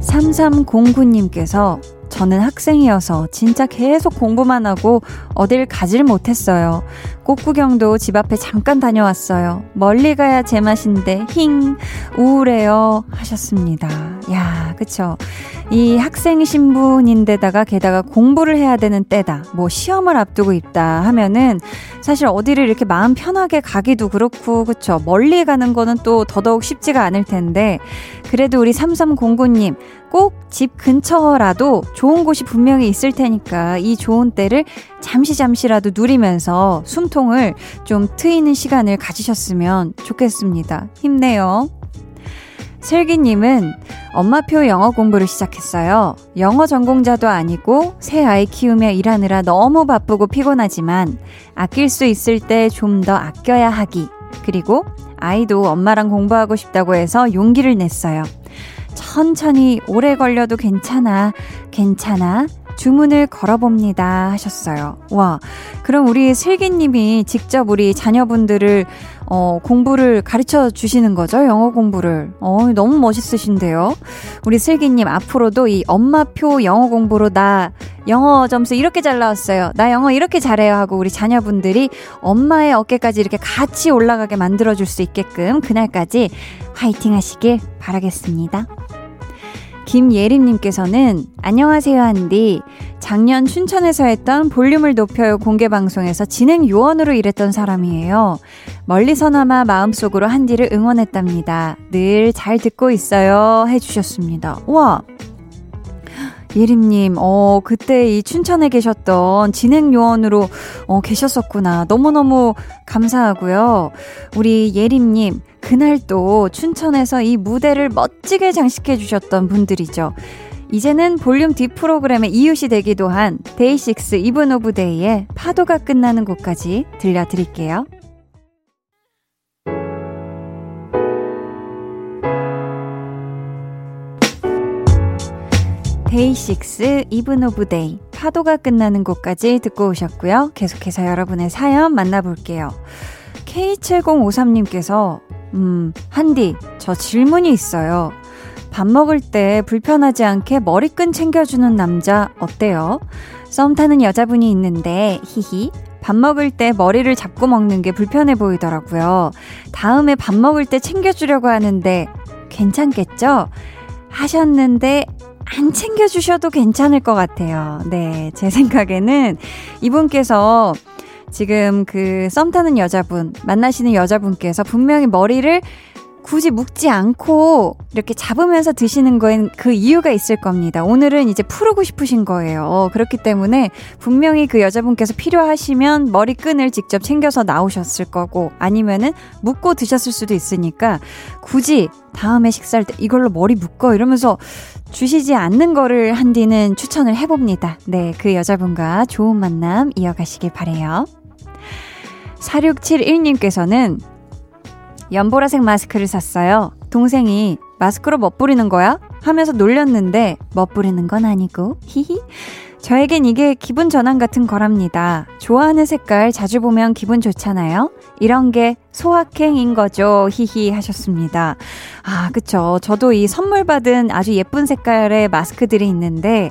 삼삼공구님께서 저는 학생이어서 진짜 계속 공부만 하고 어딜 가질 못했어요. 꽃구경도 집 앞에 잠깐 다녀왔어요. 멀리 가야 제맛인데 힝 우울해요 하셨습니다. 야, 그쵸. 이 학생 신분인데다가 게다가 공부를 해야 되는 때다. 뭐 시험을 앞두고 있다 하면은 사실 어디를 이렇게 마음 편하게 가기도 그렇고 그쵸. 멀리 가는 거는 또 더더욱 쉽지가 않을 텐데 그래도 우리 3309님 꼭 집 근처라도 좋은 곳이 분명히 있을 테니까 이 좋은 때를 잠시라도 누리면서 숨통을 좀 트이는 시간을 가지셨으면 좋겠습니다. 힘내요. 슬기님은 엄마표 영어 공부를 시작했어요. 영어 전공자도 아니고 새 아이 키우며 일하느라 너무 바쁘고 피곤하지만 아낄 수 있을 때 좀 더 아껴야 하기. 그리고 아이도 엄마랑 공부하고 싶다고 해서 용기를 냈어요. 천천히 오래 걸려도 괜찮아 주문을 걸어봅니다 하셨어요. 와, 그럼 우리 슬기님이 직접 우리 자녀분들을 공부를 가르쳐 주시는 거죠? 영어 공부를. 너무 멋있으신데요. 우리 슬기님 앞으로도 이 엄마표 영어 공부로 나 영어 점수 이렇게 잘 나왔어요. 나 영어 이렇게 잘해요 하고 우리 자녀분들이 엄마의 어깨까지 이렇게 같이 올라가게 만들어줄 수 있게끔 그날까지 화이팅 하시길 바라겠습니다. 김예림님께서는 안녕하세요 한디. 작년 춘천에서 했던 볼륨을 높여요 공개방송에서 진행 요원으로 일했던 사람이에요. 멀리서나마 마음속으로 한디를 응원했답니다. 늘 잘 듣고 있어요 해주셨습니다. 우와, 예림님, 그때 이 춘천에 계셨던 진행요원으로 계셨었구나. 너무너무 감사하고요. 우리 예림님, 그날 또 춘천에서 이 무대를 멋지게 장식해 주셨던 분들이죠. 이제는 볼륨 뒷 프로그램의 이웃이 되기도 한 데이식스 이븐 오브 데이의 파도가 끝나는 곳까지 들려드릴게요. 데이식스 이븐 오브 데이 파도가 끝나는 곳까지 듣고 오셨고요. 계속해서 여러분의 사연 만나볼게요. K7053님께서 한디, 저 질문이 있어요. 밥 먹을 때 불편하지 않게 머리끈 챙겨주는 남자 어때요? 썸 타는 여자분이 있는데 히히 밥 먹을 때 머리를 잡고 먹는 게 불편해 보이더라고요. 다음에 밥 먹을 때 챙겨주려고 하는데 괜찮겠죠? 하셨는데 안 챙겨주셔도 괜찮을 것 같아요. 네, 제 생각에는 이분께서 지금 그 썸 타는 여자분, 만나시는 여자분께서 분명히 머리를 굳이 묶지 않고 이렇게 잡으면서 드시는 거엔 그 이유가 있을 겁니다. 오늘은 이제 풀고 싶으신 거예요. 그렇기 때문에 분명히 그 여자분께서 필요하시면 머리끈을 직접 챙겨서 나오셨을 거고 아니면은 묶고 드셨을 수도 있으니까 굳이 다음에 식사할 때 이걸로 머리 묶어 이러면서 주시지 않는 거를 한디는 추천을 해봅니다. 네, 그 여자분과 좋은 만남 이어가시길 바래요. 4671님께서는 연보라색 마스크를 샀어요. 동생이 마스크로 멋부리는 거야? 하면서 놀렸는데 멋부리는 건 아니고 히히 저에겐 이게 기분 전환 같은 거랍니다. 좋아하는 색깔 자주 보면 기분 좋잖아요. 이런 게 소확행인 거죠. 히히 하셨습니다. 아, 그쵸. 저도 이 선물 받은 아주 예쁜 색깔의 마스크들이 있는데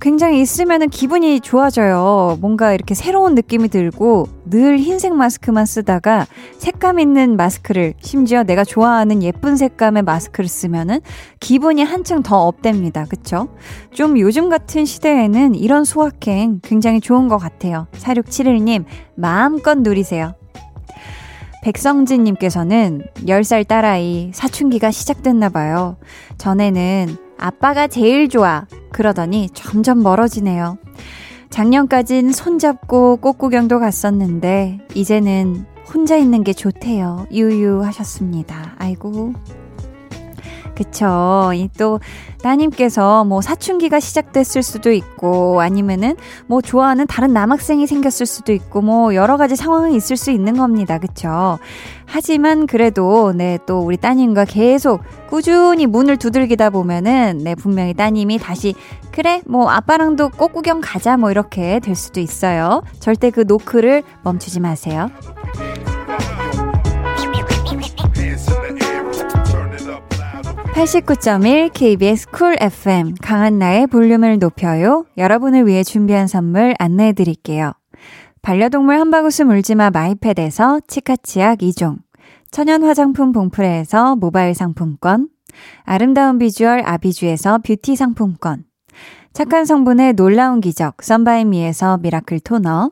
굉장히 있으면은 기분이 좋아져요. 뭔가 이렇게 새로운 느낌이 들고 늘 흰색 마스크만 쓰다가 색감 있는 마스크를 심지어 내가 좋아하는 예쁜 색감의 마스크를 쓰면은 기분이 한층 더 업됩니다. 그쵸? 좀 요즘 같은 시대에는 이런 소확행 굉장히 좋은 것 같아요. 4671님 마음껏 누리세요. 백성진님께서는 10살 딸아이 사춘기가 시작됐나 봐요. 전에는 아빠가 제일 좋아 그러더니 점점 멀어지네요. 작년까진 손잡고 꽃구경도 갔었는데 이제는 혼자 있는 게 좋대요. 유유 하셨습니다. 아이고, 그쵸. 또 따님께서 뭐 사춘기가 시작됐을 수도 있고 아니면은 뭐 좋아하는 다른 남학생이 생겼을 수도 있고 뭐 여러 가지 상황이 있을 수 있는 겁니다. 그쵸. 하지만 그래도 네, 또 우리 따님과 계속 꾸준히 문을 두들기다 보면은 네, 분명히 따님이 다시 그래 뭐 아빠랑도 꼭 구경 가자 뭐 이렇게 될 수도 있어요. 절대 그 노크를 멈추지 마세요. (89.1) KBS 쿨 FM 강한나의 볼륨을 높여요. 여러분을 위해 준비한 선물 안내해드릴게요. 반려동물 한바구스 물지마 마이패드에서 치카치약 2종, 천연 화장품 봉프레에서 모바일 상품권, 아름다운 비주얼 아비주에서 뷰티 상품권, 착한 성분의 놀라운 기적 선바이미에서 미라클 토너,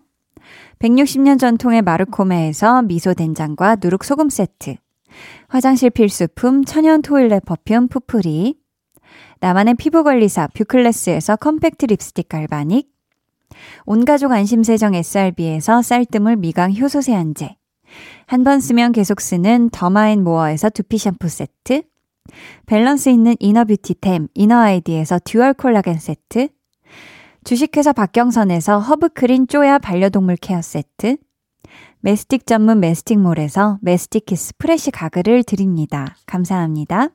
160년 전통의 마르코메에서 미소된장과 누룩소금 세트, 화장실 필수품 천연 토일렛 퍼퓸 푸프리, 나만의 피부관리사 뷰클래스에서 컴팩트 립스틱 갈바닉, 온가족 안심세정 SRB에서 쌀뜨물 미강 효소 세안제, 한 번 쓰면 계속 쓰는 더마앤모어에서 두피 샴푸 세트, 밸런스 있는 이너뷰티템 이너아이디에서 듀얼 콜라겐 세트, 주식회사 박경선에서 허브크린 쪼야 반려동물 케어 세트, 메스틱 전문 메스틱몰에서 메스틱키스 프레쉬 가글을 드립니다. 감사합니다.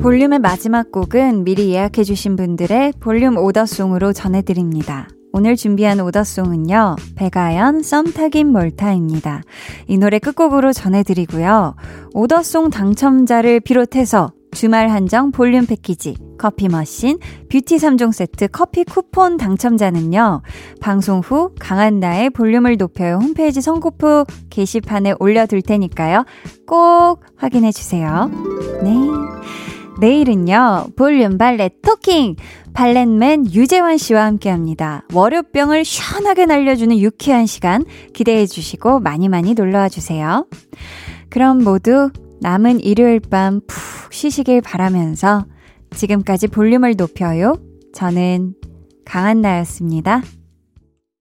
볼륨의 마지막 곡은 미리 예약해주신 분들의 볼륨 오더송으로 전해드립니다. 오늘 준비한 오더송은요, 백아연 썸타긴 몰타입니다. 이 노래 끝곡으로 전해드리고요. 오더송 당첨자를 비롯해서 주말 한정 볼륨 패키지, 커피 머신, 뷰티 3종 세트 커피 쿠폰 당첨자는요, 방송 후 강한나의 볼륨을 높여요 홈페이지 선고프 게시판에 올려둘 테니까요. 꼭 확인해주세요. 네. 내일은요, 볼륨 발레 토킹! 발렛맨 유재환 씨와 함께 합니다. 월요병을 시원하게 날려주는 유쾌한 시간 기대해 주시고 많이 많이 놀러와 주세요. 그럼 모두 남은 일요일 밤 푹 쉬시길 바라면서 지금까지 볼륨을 높여요. 저는 강한나였습니다.